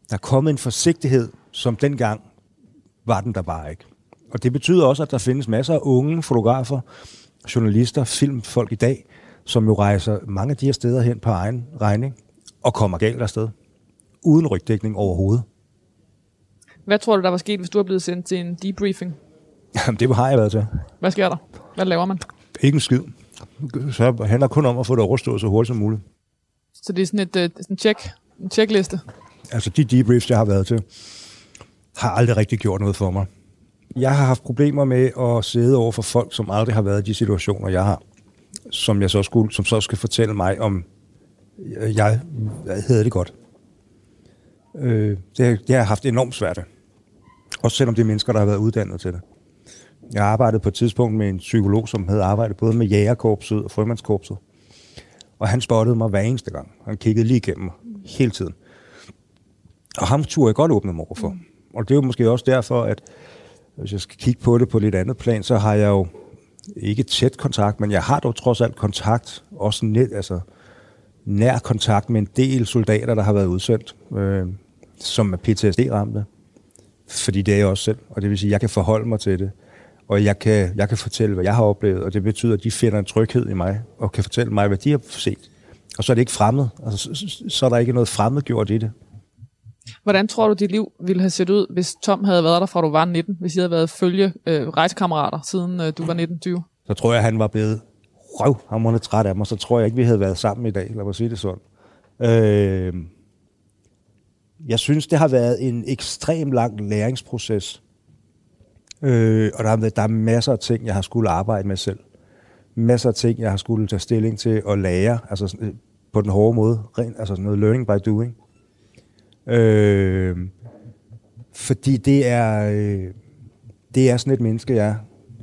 der er kommet en forsigtighed, som dengang var den der bare ikke. Og det betyder også, at der findes masser af unge fotografer, journalister, filmfolk i dag, som jo rejser mange af de her steder hen på egen regning og kommer galt afsted. Uden rygdækning overhovedet. Hvad tror du, der var sket, hvis du er blevet sendt til en debriefing? Jamen, det har jeg været til. Hvad sker der? Hvad laver man? Ikke en skid. Så det handler kun om at få det overstået så hurtigt som muligt. Så det er sådan et, et, en check, en checkliste? Altså, de debriefs, jeg har været til, har aldrig rigtig gjort noget for mig. Jeg har haft problemer med at sidde over for folk, som aldrig har været i de situationer, jeg har. Som jeg så skulle, som så skal fortælle mig om, jeg, jeg havde det godt. Øh, det, har, det har jeg haft enormt svært. Også selvom det er mennesker, der har været uddannet til det. Jeg arbejdede på et tidspunkt med en psykolog, som havde arbejdet både med jægerkorpset og frømandskorpset. Og han spottede mig hver eneste gang. Han kiggede lige igennem mig hele tiden. Og ham turde jeg godt åbne mig overfor. Mm. Og det er jo måske også derfor, at hvis jeg skal kigge på det på lidt andet plan, så har jeg jo ikke tæt kontakt, men jeg har dog trods alt kontakt, også net, altså nær kontakt med en del soldater, der har været udsendt, øh, som er P T S D-ramte. Fordi det er jeg også selv, og det vil sige, at jeg kan forholde mig til det, og jeg kan, jeg kan fortælle, hvad jeg har oplevet, og det betyder, at de finder en tryghed i mig, og kan fortælle mig, hvad de har set. Og så er det ikke fremmed, altså, så, så er der ikke noget fremmedgjort i det. Hvordan tror du, dit liv ville have set ud, hvis Tom havde været der fra du var nitten? Hvis I havde været følge øh, rejsekammerater, siden øh, du var nitten tyve? Så tror jeg, han var blevet røvhamrende træt af mig. Så tror jeg ikke, vi havde været sammen i dag. Lad mig sige det sådan. Øh, jeg synes, det har været en ekstrem lang læringsproces. Øh, og der er, der er masser af ting, jeg har skulle arbejde med selv. Masser af ting, jeg har skulle tage stilling til og lære. Altså på den hårde måde. Altså sådan noget learning by doing. Øh, fordi det er øh, det er sådan et menneske jeg er.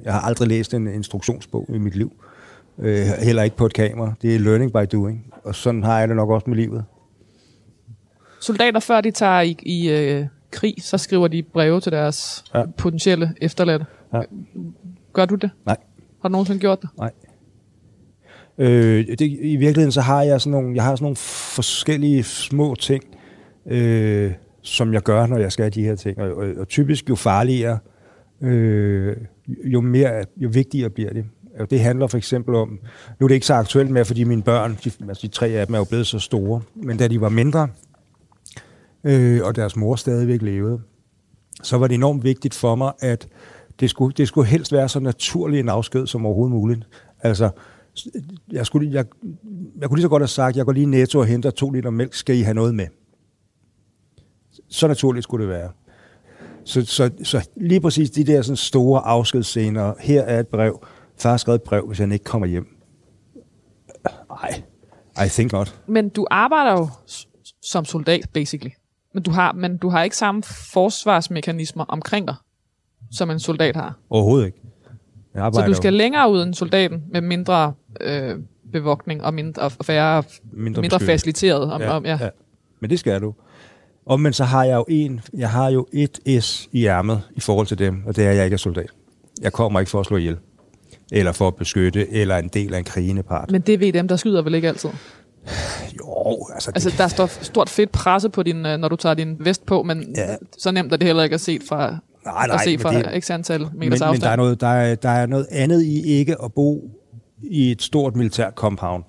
Jeg har aldrig læst en instruktionsbog i mit liv, øh, heller ikke på et kamera. Det er learning by doing, og sådan har jeg det nok også med livet. Soldater før de tager i, i øh, krig, så skriver de breve til deres ja. potentielle efterladte. Ja. Gør du det? Nej. Har du nogensinde gjort det? Nej. Øh, det, i virkeligheden så har jeg sådan nogle, jeg har sådan nogle forskellige små ting. Øh, som jeg gør, når jeg skal de her ting. Og, og, og typisk jo farligere, øh, jo, mere, jo vigtigere bliver det. Og det handler for eksempel om, nu er det ikke så aktuelt mere, fordi mine børn, de, altså de tre af dem er jo blevet så store, men da de var mindre, øh, og deres mor stadigvæk levede, så var det enormt vigtigt for mig, at det skulle, det skulle helst være så naturlig en afsked som overhovedet muligt. Altså, jeg, skulle, jeg, jeg kunne lige så godt have sagt, jeg går lige Netto og henter to liter mælk, skal I have noget med? Så naturligt skulle det være. Så, så, så lige præcis de der sådan store afskedsscener. Her er et brev. Far har skrevet et brev, hvis han ikke kommer hjem. Ej, I think not. Men du arbejder jo som soldat, basically. Men du har, men du har ikke samme forsvarsmekanismer omkring dig, som en soldat har. Overhovedet ikke. Så du skal jo længere ud end soldaten, med mindre øh, bevogtning og mindre, og færre, mindre, mindre faciliteret. Om, ja, om, ja. Ja. Men det skal du. Og men så har jeg jo en, jeg har jo et S i ærmet i forhold til dem, og det er, at jeg ikke er soldat. Jeg kommer ikke for at slå ihjel, eller for at beskytte, eller en del af en krigende part. Men det ved dem, der skyder vel ikke altid? Jo, altså... Det... Altså, der står stort fedt presse på din, når du tager din vest på, men ja. Så nemt er det heller ikke at se fra, nej, nej, at se fra det... x antal meters men, afstand. Men der er, noget, der, er, der er noget andet i ikke at bo i et stort militært compound,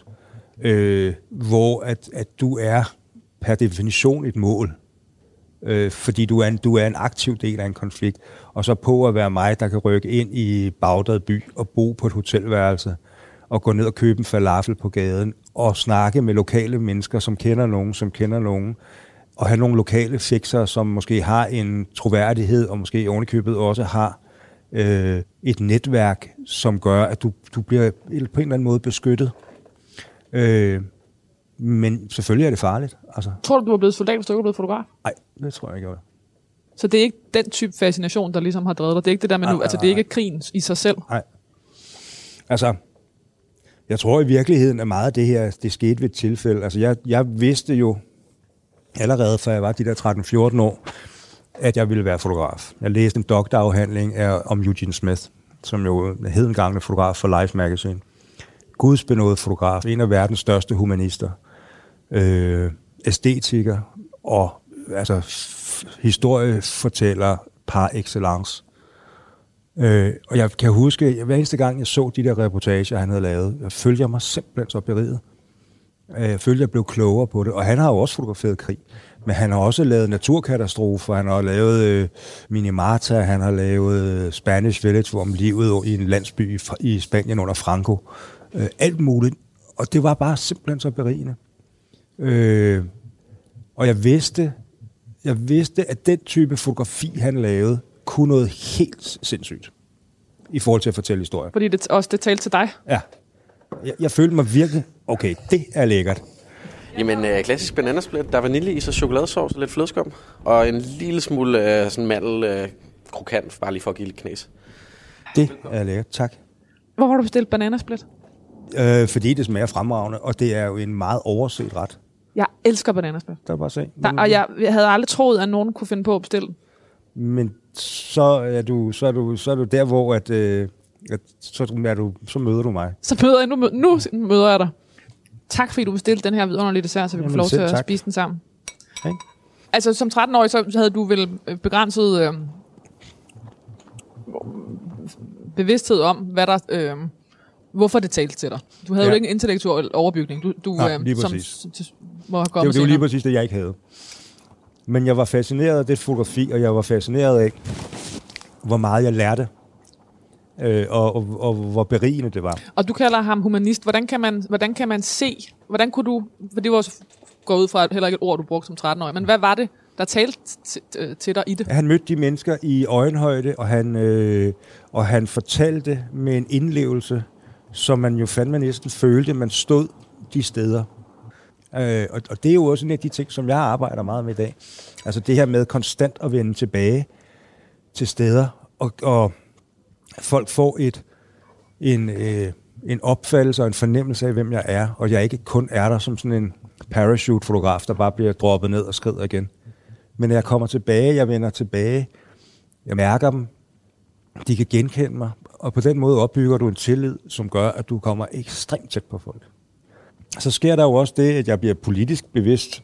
øh, hvor at, at du er per definition et mål. Øh, fordi du er, en, du er en aktiv del af en konflikt, og så på at være mig, der kan rykke ind i Bagdad by og bo på et hotelværelse, og gå ned og købe en falafel på gaden, og snakke med lokale mennesker, som kender nogen, som kender nogen, og have nogle lokale fikser, som måske har en troværdighed, og måske ovenikøbet også har øh, et netværk, som gør, at du, du bliver på en eller anden måde beskyttet. Øh, Men selvfølgelig er det farligt. Altså. Tror du, du var blevet soldat, hvis du ikke var blevet fotograf? Nej, det tror jeg ikke, jeg var. Så det er ikke den type fascination, der ligesom har drevet dig? Det er ikke det der med nu? Ej, altså, det er ikke krigen i sig selv? Nej. Altså, jeg tror i virkeligheden, at meget af det her, det skete ved et tilfælde. Altså, jeg, jeg vidste jo allerede, fra jeg var de der tretten fjorten år, at jeg ville være fotograf. Jeg læste en doktorafhandling af, om Eugene Smith, som jo hed engang fotograf for Life Magazine. Gudsbenået fotograf, en af verdens største humanister, øh, æstetiker og altså, f- historiefortæller par excellence. Øh, og jeg kan huske, at hver eneste gang, jeg så de der reportager, han havde lavet, jeg følte jeg mig simpelthen så beriget. Jeg følte, jeg blev klogere på det. Og han har jo også fotograferet krig. Men han har også lavet naturkatastrofer. Han har lavet øh, Mini Marta. Han har lavet Spanish Village, hvor om livet i en landsby i Spanien under Franco. Øh, alt muligt. Og det var bare simpelthen så berigende. Øh, og jeg vidste, jeg vidste, at den type fotografi, han lavede, kunne noget helt sindssygt i forhold til at fortælle historier. Fordi det også det talte til dig? Ja. Jeg, jeg følte mig virkelig, okay, det er lækkert. Jamen, øh, klassisk bananasplit. Der er vaniljeis og chokoladesauce og lidt flødeskum. Og en lille smule øh, sådan mandel øh, krokant, bare lige for at give lidt knæs. Det er lækkert, tak. Hvor har du bestilt bananasplit? Øh, fordi det smager fremragende, og det er jo en meget overset ret. Jeg elsker bananasplit. Der er bare at se. Der, og jeg, jeg havde aldrig troet, at nogen kunne finde på at bestille. Men så er du, så er du, så er du der, hvor at, øh, at så, er du, så møder du mig. Så møder jeg, nu, nu møder jeg dig. Tak fordi du bestilte den her vidunderlige dessert, så vi kunne få lov til at tak. spise den sammen. Okay. Altså som tretten-årig, så havde du vel begrænset øh, bevidsthed om, hvad der, øh, hvorfor det talte til dig. Du havde ja. jo ikke en intellektuel overbygning. Du, du, Nej, øh, som, som, til, må det var jo lige præcis det, jeg ikke havde. Men jeg var fascineret af det fotografi, og jeg var fascineret af, hvor meget jeg lærte. Øh, og, og, og hvor berigende det var. Og du kalder ham humanist. Hvordan kan man, hvordan kan man se, hvordan kunne du, for det var også gået ud fra heller ikke et ord, du brugte som tretten-årig, men hvad var det, der talte t- t- til dig i det? Han mødte de mennesker i øjenhøjde, og han, øh, og han fortalte med en indlevelse, som man jo fandme næsten følte, man stod de steder. Øh, og, og det er jo også en af de ting, som jeg arbejder meget med i dag. Altså det her med konstant at vende tilbage til steder, og, og folk får et, en, øh, en opfattelse og en fornemmelse af, hvem jeg er, og jeg ikke kun er der som sådan en parachute-fotograf, der bare bliver droppet ned og skrider igen. Men jeg kommer tilbage, jeg vender tilbage, jeg mærker dem, de kan genkende mig, og på den måde opbygger du en tillid, som gør, at du kommer ekstremt tæt på folk. Så sker der jo også det, at jeg bliver politisk bevidst,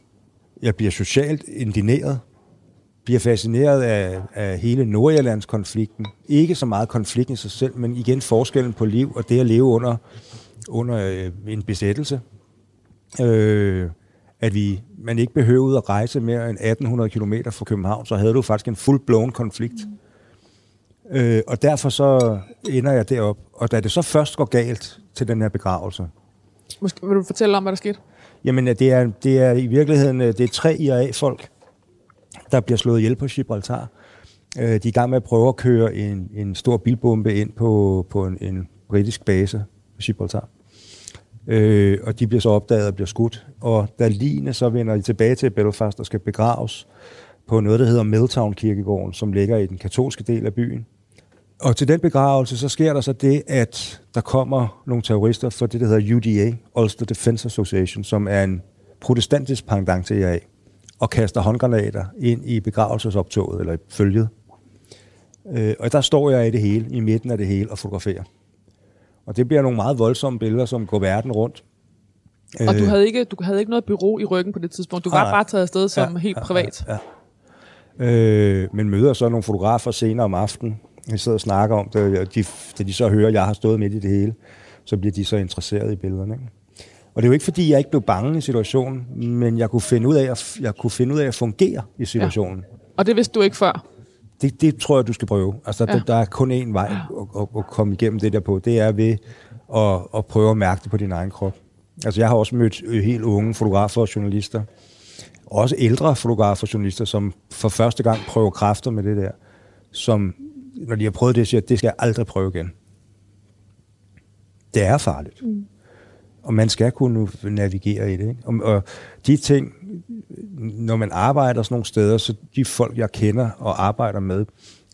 jeg bliver socialt indigneret, bliver fascineret af, af hele Nordirlandskonflikten. Ikke så meget konflikten i sig selv, men igen forskellen på liv og det at leve under, under en besættelse. Øh, at vi, man ikke behøvede at rejse mere end atten hundrede kilometer fra København, så havde du faktisk en full-blown konflikt. Mm. Øh, og derfor så ender jeg derop. Og da det så først går galt til den her begravelse. Måske vil du fortælle om, hvad der skete? Jamen, det er, det er i virkeligheden det er tre I R A-folk, der bliver slået ihjel på Gibraltar. De er i gang med at prøve at køre en, en stor bilbombe ind på, på en, en britisk base på Gibraltar. Øh, og de bliver så opdaget og bliver skudt. Og da ligene så vender de tilbage til Belfast og skal begraves på noget, der hedder Milltown-kirkegården, som ligger i den katolske del af byen. Og til den begravelse, så sker der så det, at der kommer nogle terrorister fra det, der hedder U D A, Ulster Defense Association, som er en protestantisk pendant til I R A. Og kaster håndgranater ind i begravelsesoptoget, eller i følget. Øh, og der står jeg i det hele, i midten af det hele, og fotograferer. Og det bliver nogle meget voldsomme billeder, som går verden rundt. Og øh, du havde ikke, du havde ikke noget bureau i ryggen på det tidspunkt? Du var nej, bare taget afsted som ja, helt ja, privat? Ja, ja. Øh, men møder så nogle fotografer senere om aftenen. Jeg sidder og snakker om det, og de, da de så hører, at jeg har stået midt i det hele, så bliver de så interesseret i billederne, ikke? Og det er jo ikke, fordi jeg ikke blev bange i situationen, men jeg kunne finde ud af at, jeg kunne finde ud af at fungere i situationen. Ja. Og det vidste du ikke før? Det, det tror jeg, du skal prøve. Altså, ja. der, der er kun én vej at, at, at komme igennem det der på. Det er ved at, at prøve at mærke det på din egen krop. Altså, jeg har også mødt helt unge fotografer og journalister. Også ældre fotografer og journalister, som for første gang prøver kræfter med det der. Som, når de har prøvet det, siger, at det skal jeg aldrig prøve igen. Det er farligt. Mm. Og man skal kunne navigere i det. Ikke? Og, og de ting, når man arbejder sådan nogle steder, så de folk, jeg kender og arbejder med,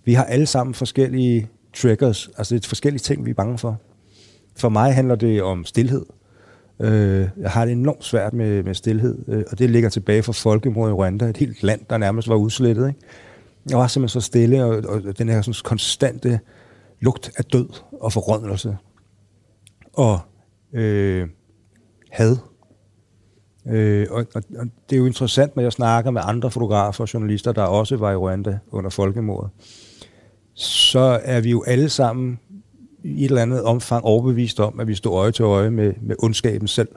vi har alle sammen forskellige triggers, altså det er forskellige ting, vi er bange for. For mig handler det om stilhed. Øh, jeg har det enormt svært med, med stilhed, øh, og det ligger tilbage fra folkemordet i Rwanda, et helt land, der nærmest var udslettet. Ikke? Jeg var simpelthen så stille, og, og den her sådan, konstante lugt af død og forrådnelse. Og øh, had. Øh, og, og, og det er jo interessant, når jeg snakker med andre fotografer og journalister, der også var i Rwanda under folkemordet, så er vi jo alle sammen i et eller andet omfang overbevist om, at vi stod øje til øje med, med ondskaben selv.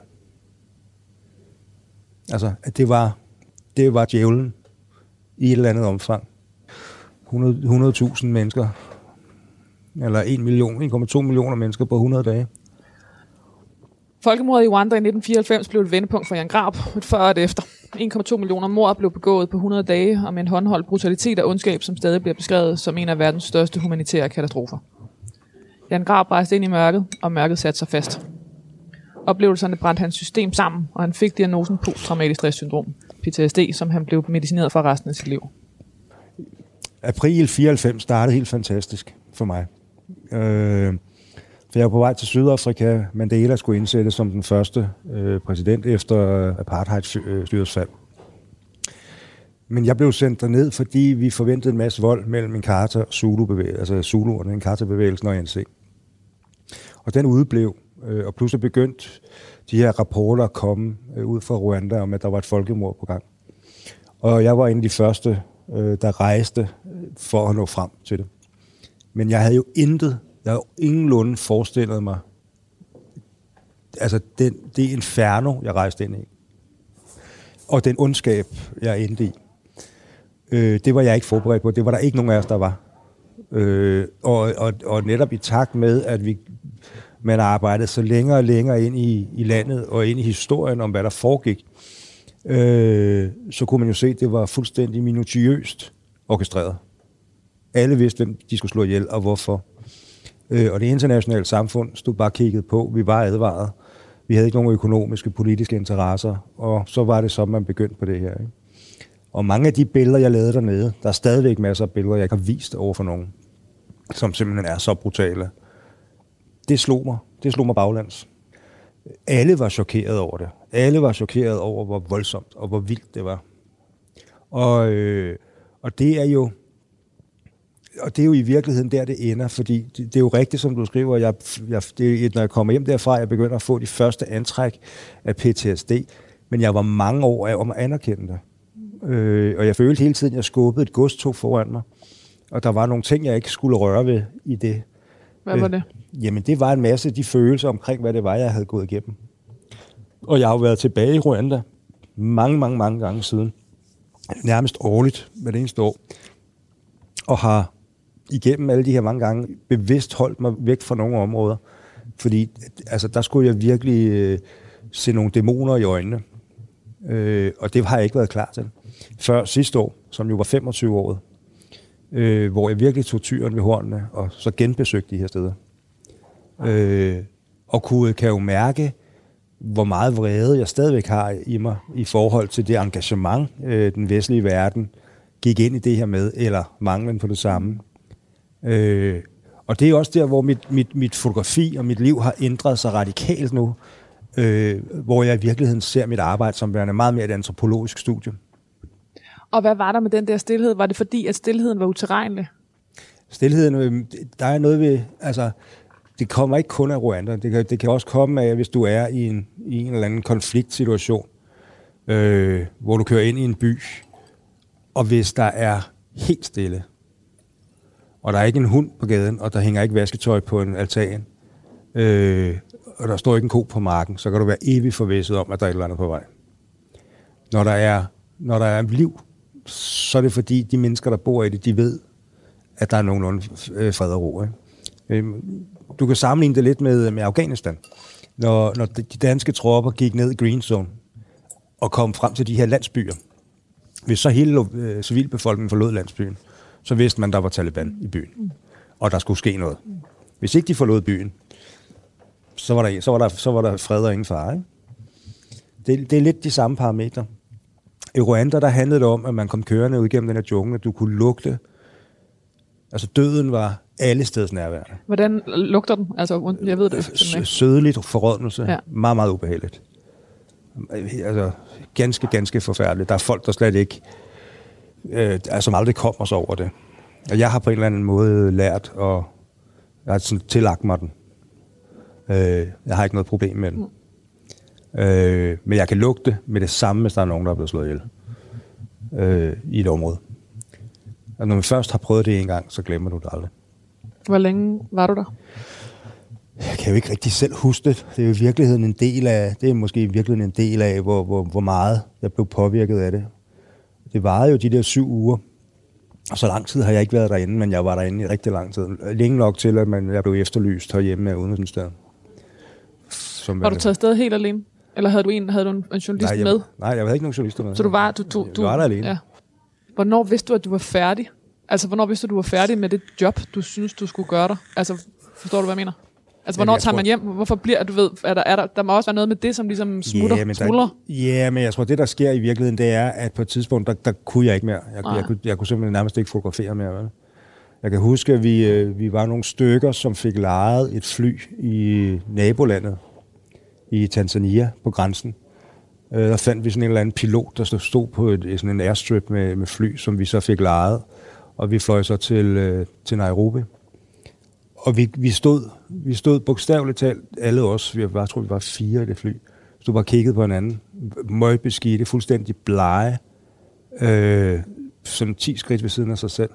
Altså, at det var, det var djævlen i et eller andet omfang. hundrede tusind mennesker, eller en million, en komma to millioner mennesker på hundrede dage. Folkemordet i Rwanda i nitten fireoghalvfems blev et vendepunkt for Jan Grav, et før og et efter. en komma to millioner mord blev begået på hundrede dage, og med en håndholdt brutalitet og ondskab, som stadig bliver beskrevet som en af verdens største humanitære katastrofer. Jan Grav rejste ind i mørket, og mørket satte sig fast. Oplevelserne brændte hans system sammen, og han fik diagnosen posttraumatisk stresssyndrom, P T S D, som han blev medicineret for resten af sit liv. April fireoghalvfems startede helt fantastisk for mig. Øh, for jeg var på vej til Sydafrika. Mandela skulle indsættes som den første øh, præsident efter apartheidstyrets fald. Men jeg blev sendt derned, fordi vi forventede en masse vold mellem Inkatha og Zulu-bevægelsen, altså Zuluerne, Inkatha-bevægelsen og A N C. Og den udeblev, øh, og pludselig begyndte de her rapporter at komme øh, ud fra Rwanda om, at der var et folkemord på gang. Og jeg var en af de første, øh, der rejste for at nå frem til det. Men jeg havde jo intet, jeg havde ingenlunde forestillet mig, altså den, det inferno, jeg rejste ind i, og den ondskab, jeg endte i. Øh, det var jeg ikke forberedt på. Det var der ikke nogen af os, der var. Øh, og, og, og netop i takt med, at vi, man arbejdede så længere og længere ind i, i landet og ind i historien om, hvad der foregik, øh, så kunne man jo se, at det var fuldstændig minutiøst orkestreret. Alle vidste, hvem de skulle slå ihjel og hvorfor. Øh, og det internationale samfund stod bare kigget på. Vi var advaret. Vi havde ikke nogen økonomiske, politiske interesser. Og så var det så, man begyndte på det her, ikke? Og mange af de billeder, jeg lavede dernede, der er stadigvæk masser af billeder, jeg ikke har vist over for nogen, som simpelthen er så brutale. Det slog mig. Det slog mig baglands. Alle var chokeret over det. Alle var chokeret over, hvor voldsomt og hvor vildt det var. Og, øh, og det er jo Og det er jo i virkeligheden der, det ender, fordi det, det er jo rigtigt, som du skriver, jeg, jeg, det er, når jeg kommer hjem derfra, jeg begynder at få de første antræk af P T S D, men jeg var mange år af om at anerkende det. Øh, og jeg følte hele tiden, jeg skubbede et godstog foran mig, og der var nogle ting, jeg ikke skulle røre ved i det. Hvad var det? Øh, jamen, det var en masse de følelser omkring, hvad det var, jeg havde gået igennem. Og jeg har jo været tilbage i Rwanda mange, mange, mange gange siden. Nærmest årligt, hvad det eneste år. Og har igennem alle de her mange gange bevidst holdt mig væk fra nogle områder, fordi altså, der skulle jeg virkelig øh, se nogle dæmoner i øjnene, øh, og det har jeg ikke været klar til før sidste år, som jo var femogtyve året, øh, hvor jeg virkelig tog tyren ved hornene og så genbesøgte de her steder, øh, og kunne, kan jo mærke, hvor meget vrede jeg stadigvæk har i mig i forhold til det engagement, øh, den vestlige verden gik ind i det her med, eller manglen på det samme. Øh, og det er også der, hvor mit, mit, mit fotografi og mit liv har ændret sig radikalt nu, øh, hvor jeg i virkeligheden ser mit arbejde som værende meget mere et antropologisk studie. Og hvad var der med den der stilhed? Var det fordi, at stilheden var utilregnelig? Stilheden, der er noget ved, altså, det kommer ikke kun af Rwanda, det kan, det kan også komme af, hvis du er i en, i en eller anden konfliktsituation, øh, hvor du kører ind i en by, og hvis der er helt stille, og der er ikke en hund på gaden, og der hænger ikke vasketøj på en altan, øh, og der står ikke en ko på marken, så kan du være evigt forvisset om, at der er et eller andet på vej. Når der er, når der er liv, så er det fordi, de mennesker, der bor i det, de ved, at der er nogenlunde fred og ro. Ikke? Du kan sammenligne det lidt med, med Afghanistan. Når, når de danske tropper gik ned i Green Zone og kom frem til de her landsbyer, hvis så hele øh, civilbefolkningen forlod landsbyen, så vidste man, der var Taliban i byen, og der skulle ske noget. Hvis ikke de forlod byen, så var der, så var der, så var der fred og ingen fare, ikke? Det, det er lidt de samme parametre. I Rwanda, der handlede det om, at man kom kørende ud gennem den her jungle, du kunne lugte. Altså døden var alle steds nærværende. Hvordan lugter den? Altså, jeg ved det. Sødligt forrådnelse. Ja. Meget, meget ubehageligt. Altså, ganske, ganske forfærdeligt. Der er folk, der slet ikke Øh, altså, som aldrig kommer sig over det. Og jeg har på en eller anden måde lært, og jeg har sådan tillagt mig den. Øh, jeg har ikke noget problem med den. Mm. Øh, men jeg kan lugte med det samme, hvis der er nogen, der er blevet slået ihjel øh, i et område. Og når man først har prøvet det en gang, så glemmer du det aldrig. Hvor længe var du der? Jeg kan jo ikke rigtig selv huske det. Det er jo i virkeligheden en del af, det er måske i virkeligheden en del af, hvor, hvor, hvor meget jeg blev påvirket af det. Det varede jo de der syv uger. Og så lang tid har jeg ikke været derinde, men jeg var derinde i rigtig lang tid. Længe nok til, at man, jeg blev efterlyst herhjemme af Udenrigsministeriet. Var du taget afsted helt alene? Eller havde du en, havde du en journalist nej, jeg, med? Nej, jeg havde ikke nogen journalister med. Så du var, du, du, du, var der alene? Ja. Hvornår vidste du, at du var færdig? Altså, hvornår vidste du, at du var færdig med det job, du synes du skulle gøre dig? Altså, forstår du, hvad jeg mener? Altså, hvornår tager man hjem? Hvorfor bliver, du ved, er der, er der, der må også være noget med det, som ligesom smutter, yeah, men der, smuldrer? Ja, yeah, men jeg tror, det der sker i virkeligheden, det er, at på et tidspunkt, der, der kunne jeg ikke mere. Jeg, jeg, jeg, kunne, jeg kunne simpelthen nærmest ikke fotografere mere. Vel? Jeg kan huske, at vi, øh, vi var nogle stykker, som fik lejet et fly i nabolandet, i Tanzania, på grænsen. Øh, der fandt vi sådan en eller anden pilot, der stod på et, sådan en airstrip med, med fly, som vi så fik lejet, og vi fløj så til, øh, til Nairobi. Og vi, vi, stod, vi stod bogstaveligt talt, alle os, vi var, tror vi var fire i det fly, stod bare kiggede på hinanden, møgbeskidte, fuldstændig blege, øh, sådan ti skridt ved siden af sig selv.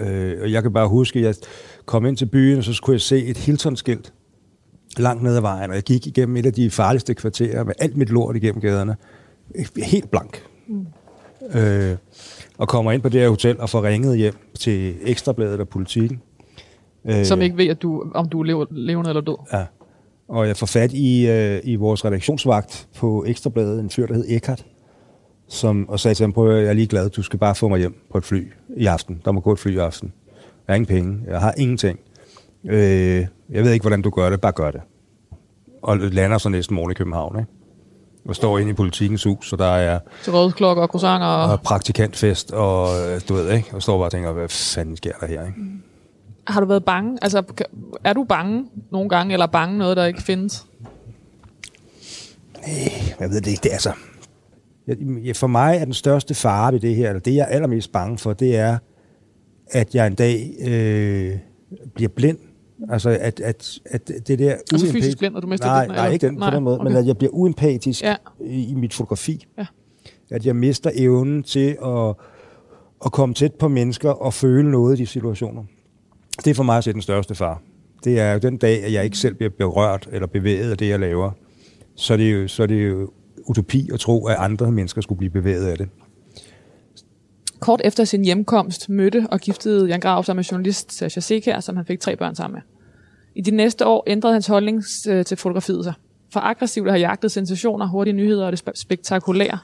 Øh, og jeg kan bare huske, at jeg kom ind til byen, og så skulle jeg se et Hilton-skilt langt ned ad vejen, og jeg gik igennem et af de farligste kvarterer med alt mit lort igennem gaderne, helt blank. Mm. Øh, og kommer ind på det her hotel og får ringet hjem til Ekstrabladet og Politiken. Øh, Som ikke ved, at du, om du er levende eller død. Ja, og jeg får fat i, øh, i vores redaktionsvagt på Ekstrabladet, en fyr, der hed Eckhardt, som, og sagde til ham, prøv, jeg er lige glad, du skal bare få mig hjem på et fly i aften. Der må gå et fly i aften. Jeg har ingen penge, jeg har ingenting. Øh, jeg ved ikke, hvordan du gør det, bare gør det. Og lander så næsten morgen i København, ikke? Og står inde i Politikens hus, så der er... Til rødsklokker og croissanter og... og praktikantfest, og du ved, ikke? Og står bare og tænker, hvad fanden sker der her, ikke? Mm. Har du været bange? Altså, er du bange nogle gange, eller bange noget, der ikke findes? Nej, jeg ved det ikke. Det er altså... Jeg, for mig er den største fare ved det her, eller det, jeg er allermest bange for, det er, at jeg en dag øh, bliver blind. Altså, at, at, at det der... Altså uimpæ... fysisk blind, og du mister nej, den? Nej, ikke den, nej, på den måde, okay. Men at jeg bliver uempatisk ja. i, i mit fotografi. Ja. At jeg mister evnen til at, at komme tæt på mennesker og føle noget i de situationer. Det er for mig at se den største fare. Det er jo den dag, at jeg ikke selv bliver berørt eller bevæget af det, jeg laver. Så er det jo, så er det jo utopi at tro, at andre mennesker skulle blive bevæget af det. Kort efter sin hjemkomst mødte og giftede Jan Grav sig med journalist Sascha Seekjær, som han fik tre børn sammen med. I de næste år ændrede hans holdning til fotografiet sig. Fra aggressivt at have jagtet sensationer, hurtige nyheder og det spektakulære,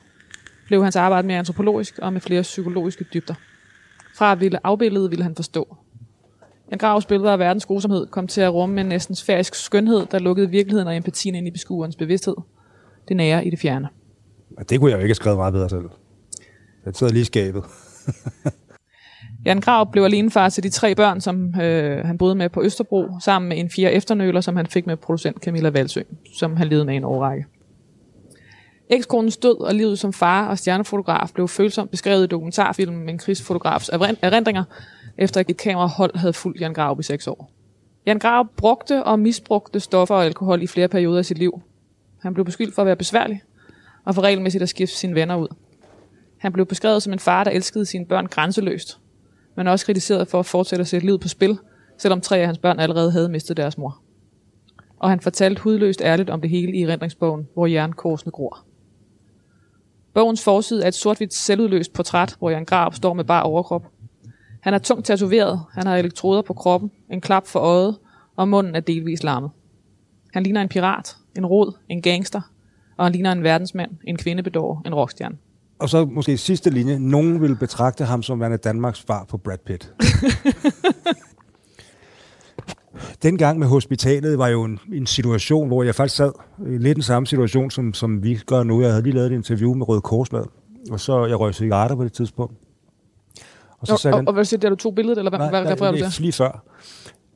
blev hans arbejde mere antropologisk og med flere psykologiske dybder. Fra at ville afbillede ville han forstå. Jan Gravs billeder af verdens grusomhed kom til at rumme en næsten sfærisk skønhed, der lukkede virkeligheden og empatien ind i beskuerens bevidsthed. Det nære i det fjerne. Og det kunne jeg jo ikke have skrevet meget bedre selv. Jeg sidder lige skabet. Jan Grav blev alenefar til de tre børn, som øh, han boede med på Østerbro, sammen med en fjerde efternøler, som han fik med producent Camilla Valsø, som han levede med en årrække. Ekskonens død og livet som far og stjernefotograf blev følsomt beskrevet i dokumentarfilmen med en krigsfotografs erindringer, efter at et kamerahold havde fulgt Jan Grav i seks år. Jan Grav brugte og misbrugte stoffer og alkohol i flere perioder af sit liv. Han blev beskyldt for at være besværlig, og for regelmæssigt at skifte sine venner ud. Han blev beskrevet som en far, der elskede sine børn grænseløst, men også kritiseret for at fortsætte at sætte livet på spil, selvom tre af hans børn allerede havde mistet deres mor. Og han fortalte hudløst ærligt om det hele i erindringsbogen, hvor jernkorsene gror. Bogens forside er et sort-hvidt selvudløst portræt, hvor Jan Grav står med bar overkrop. Han er tungt tatoveret, han har elektroder på kroppen, en klap for øjet, og munden er delvis lammet. Han ligner en pirat, en rod, en gangster, og han ligner en verdensmand, en kvindebedårer, en rockstjerne. Og så måske i sidste linje, nogen ville betragte ham som værende Danmarks far på Brad Pitt. Dengang med hospitalet var jo en, en situation, hvor jeg faktisk sad i lidt den samme situation, som, som vi gør nu. Jeg havde lige lavet et interview med Røde Korsmad, og så jeg røg cigaretter på det tidspunkt. Og, så sagde og, den, og hvad siger det, du tog billedet, eller hvad, nej, hvad refererer du til? Lige før.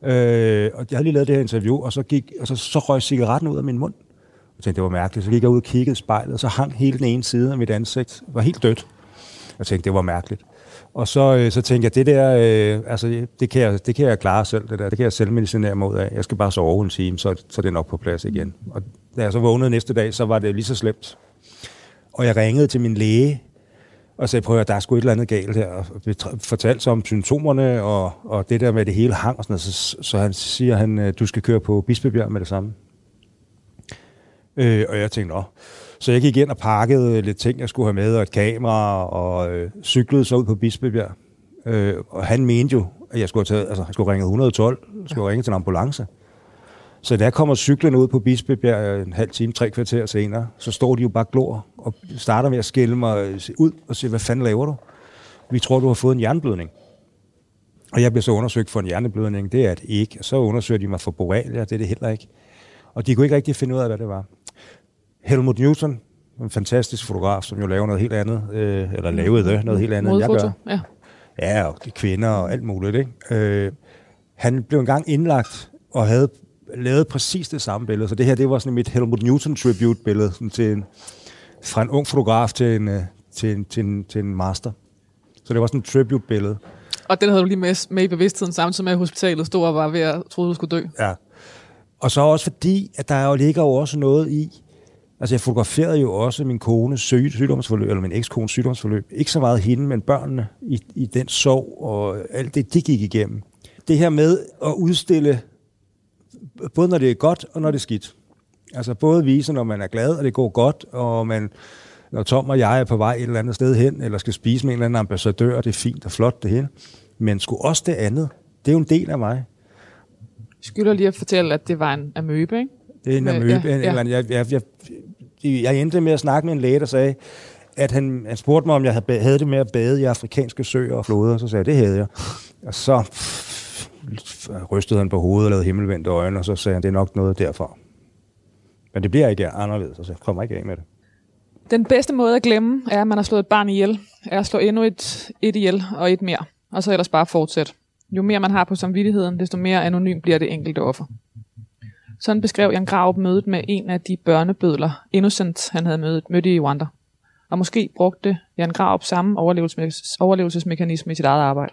Øh, og jeg havde lige lavet det her interview, og så, gik, og så, så røg cigaretten ud af min mund. Jeg tænkte, det var mærkeligt. Så gik jeg ud og kiggede i spejlet, og så hang hele den ene side af mit ansigt. Det var helt dødt. Jeg tænkte, det var mærkeligt. Og så, øh, så tænkte jeg, det der, øh, altså, det, kan jeg, det kan jeg klare selv, det der. Det kan jeg selvmedicinere mig ud af. Jeg skal bare sove en time, så, så det er nok på plads igen. Og da jeg så vågnede næste dag, så var det lige så slemt. Og jeg ringede til min læge, og sagde, prøv at der er sgu et eller andet galt her, og fortalte sig om symptomerne, og, og det der med det hele hang, og sådan, og så, så han siger han, du skal køre på Bispebjerg med det samme. Øh, og jeg tænkte, nå. Så jeg gik ind og pakkede lidt ting, jeg skulle have med, og et kamera, og øh, cyklede så ud på Bispebjerg. Øh, og han mente jo, at jeg skulle, tage, altså, jeg skulle ringe et et to, skulle ringe til en ambulance. Så da jeg kommer cyklen ud på Bispebjerg en halv time, tre kvarter senere, så står de jo bare glor og starter med at skælde mig ud og siger, hvad fanden laver du? Vi tror, du har fået en hjerneblødning. Og jeg bliver så undersøgt for en hjerneblødning, det er det ikke. Og så undersøger de mig for borrelia, det er det heller ikke. Og de kunne ikke rigtig finde ud af, hvad det var. Helmut Newton, en fantastisk fotograf, som jo laver noget helt andet, øh, eller lavede noget helt andet, end jeg gør. Ja. Ja, og de kvinder og alt muligt, ikke? Øh, han blev engang indlagt og havde lavet præcis det samme billede, så det her, det var sådan mit Helmut Newton tribute-billede, sådan til en, fra en ung fotograf til en, til, en, til, en, til en master. Så det var sådan et tribute-billede. Og den havde du lige med, med i bevidstheden, samtidig med, at hospitalet stod og var ved at troede, du skulle dø. Ja. Og så også fordi, at der jo ligger jo også noget i, altså jeg fotograferede jo også min kones sygdomsforløb, eller min ekskones sygdomsforløb, ikke så meget hende, men børnene i, i den sorg og alt det, de gik igennem. Det her med at udstille, både når det er godt, og når det er skidt. Altså både vise, når man er glad, og det går godt, og man, når Tom og jeg er på vej et eller andet sted hen, eller skal spise med en eller anden ambassadør, det er fint og flot det hele. Men sgu også det andet. Det er jo en del af mig. Jeg skylder lige at fortælle, at det var en amøbe, ikke? Det er en amøbe. Ja, ja. Jeg, jeg, jeg, jeg endte med at snakke med en læge, der sagde, at han, han spurgte mig, om jeg havde det med at bade i afrikanske søer og floder. Så sagde jeg, det havde jeg. Og så rystede han på hovedet og lavede himmelvendte øjne, og så sagde han, det er nok noget derfra. Men det bliver ikke anderledes, så jeg kommer ikke af med det. Den bedste måde at glemme, er, at man har slået et barn ihjel, er at slå endnu et, et ihjel og et mere, og så ellers bare fortsæt. Jo mere man har på samvittigheden, desto mere anonym bliver det enkelte offer. Sådan beskrev Jan Grav mødet med en af de børnebødler, Innocent, han havde mødt, mødt i Rwanda. Og måske brugte Jan Grav samme overlevelses- overlevelsesmekanisme i sit eget arbejde.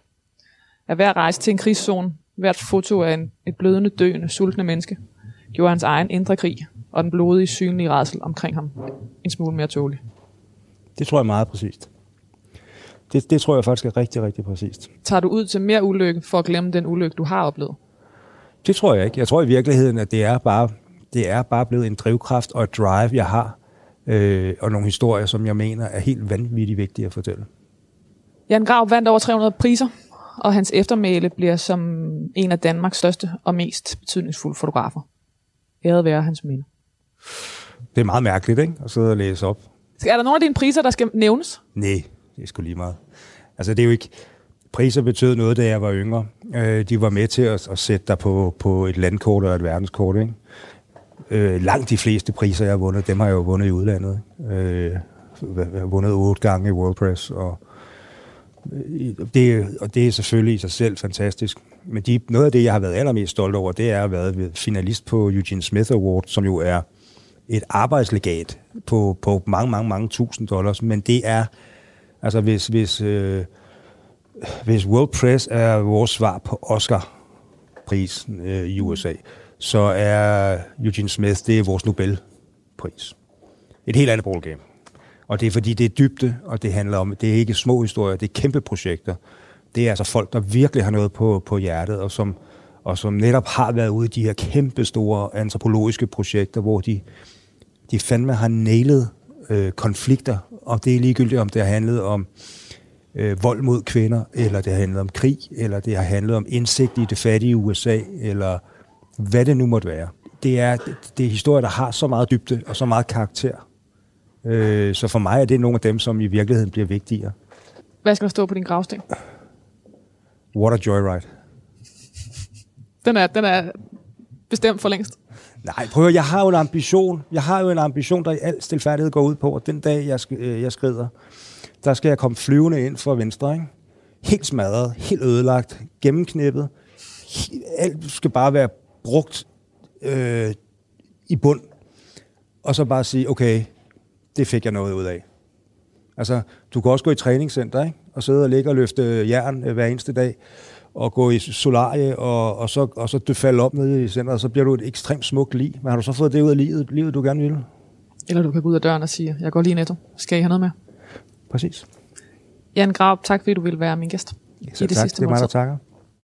At hver rejse til en krigszone, hvert foto af en, et blødende, døende, sultne menneske, gjorde hans egen indre krig og den blodige, synlige rædsel omkring ham en smule mere tålig. Det tror jeg meget præcist. Det, det tror jeg faktisk er rigtig, rigtig præcist. Tager du ud til mere ulykke for at glemme den ulykke, du har oplevet? Det tror jeg ikke. Jeg tror i virkeligheden, at det er bare, det er bare blevet en drivkraft og et drive, jeg har, øh, og nogle historier, som jeg mener er helt vanvittigt vigtige at fortælle. Jan Grav vandt over tre hundrede priser, og hans eftermæle bliver som en af Danmarks største og mest betydningsfulde fotografer. Æret være hans minde. Det er meget mærkeligt, ikke? At sidde og læse op. Er der nogle af dine priser, der skal nævnes? Nej, det er sgu lige meget. Altså, det er jo ikke... Priser betød noget, da jeg var yngre. De var med til at, at sætte dig på, på et landkort og et verdenskort, ikke? Øh, langt de fleste priser, jeg har vundet, dem har jeg jo vundet i udlandet. Øh, jeg har vundet otte gange i WordPress, og det, og det er selvfølgelig i sig selv fantastisk. Men de, noget af det, jeg har været allermest stolt over, det er at have været finalist på Eugene Smith Award, som jo er et arbejdslegat på, på mange, mange, mange tusind dollars. Men det er, altså hvis... hvis øh, Hvis World Press er vores svar på Oscar-prisen øh, i U S A, så er Eugene Smith, det er vores Nobelpris. Et helt andet ballgame. Og det er fordi, det er dybde, og det handler om, det er ikke små historier, det er kæmpe projekter. Det er altså folk, der virkelig har noget på, på hjertet, og som, og som netop har været ude i de her kæmpe store antropologiske projekter, hvor de, de fandme har nailet øh, konflikter, og det er ligegyldigt, om det har handlet om Øh, vold mod kvinder, eller det har handlet om krig, eller det har handlet om indsigt i det fattige U S A, eller hvad det nu måtte være. Det er, det er historier, der har så meget dybde og så meget karakter. Øh, så for mig er det nogle af dem, som i virkeligheden bliver vigtigere. Hvad skal der stå på din gravsten? What a joyride. Den er, den er bestemt for længst. Nej, prøv at, jeg har jo en ambition. Jeg har jo en ambition, der i al stilfærdighed går ud på, at den dag, jeg, øh, jeg skrider, der skal jeg komme flyvende ind fra venstre, ikke? Helt smadret, helt ødelagt, gennemknippet. Alt skal bare være brugt øh, i bund. Og så bare sige, okay, det fik jeg noget ud af. Altså, du kan også gå i træningscenter, ikke? Og sidde og ligge og løfte jern hver eneste dag, og gå i solarie, og, og så, og så falde op nede i centret, og så bliver du et ekstremt smukt liv. Men har du så fået det ud af livet, livet du gerne ville? Eller du kan gå ud af døren og sige, jeg går lige netto. Skal I have noget med? Præcis. Jan Grav, tak fordi du ville være min gæst. Ja, i det tak. Sidste det er mig, der takker.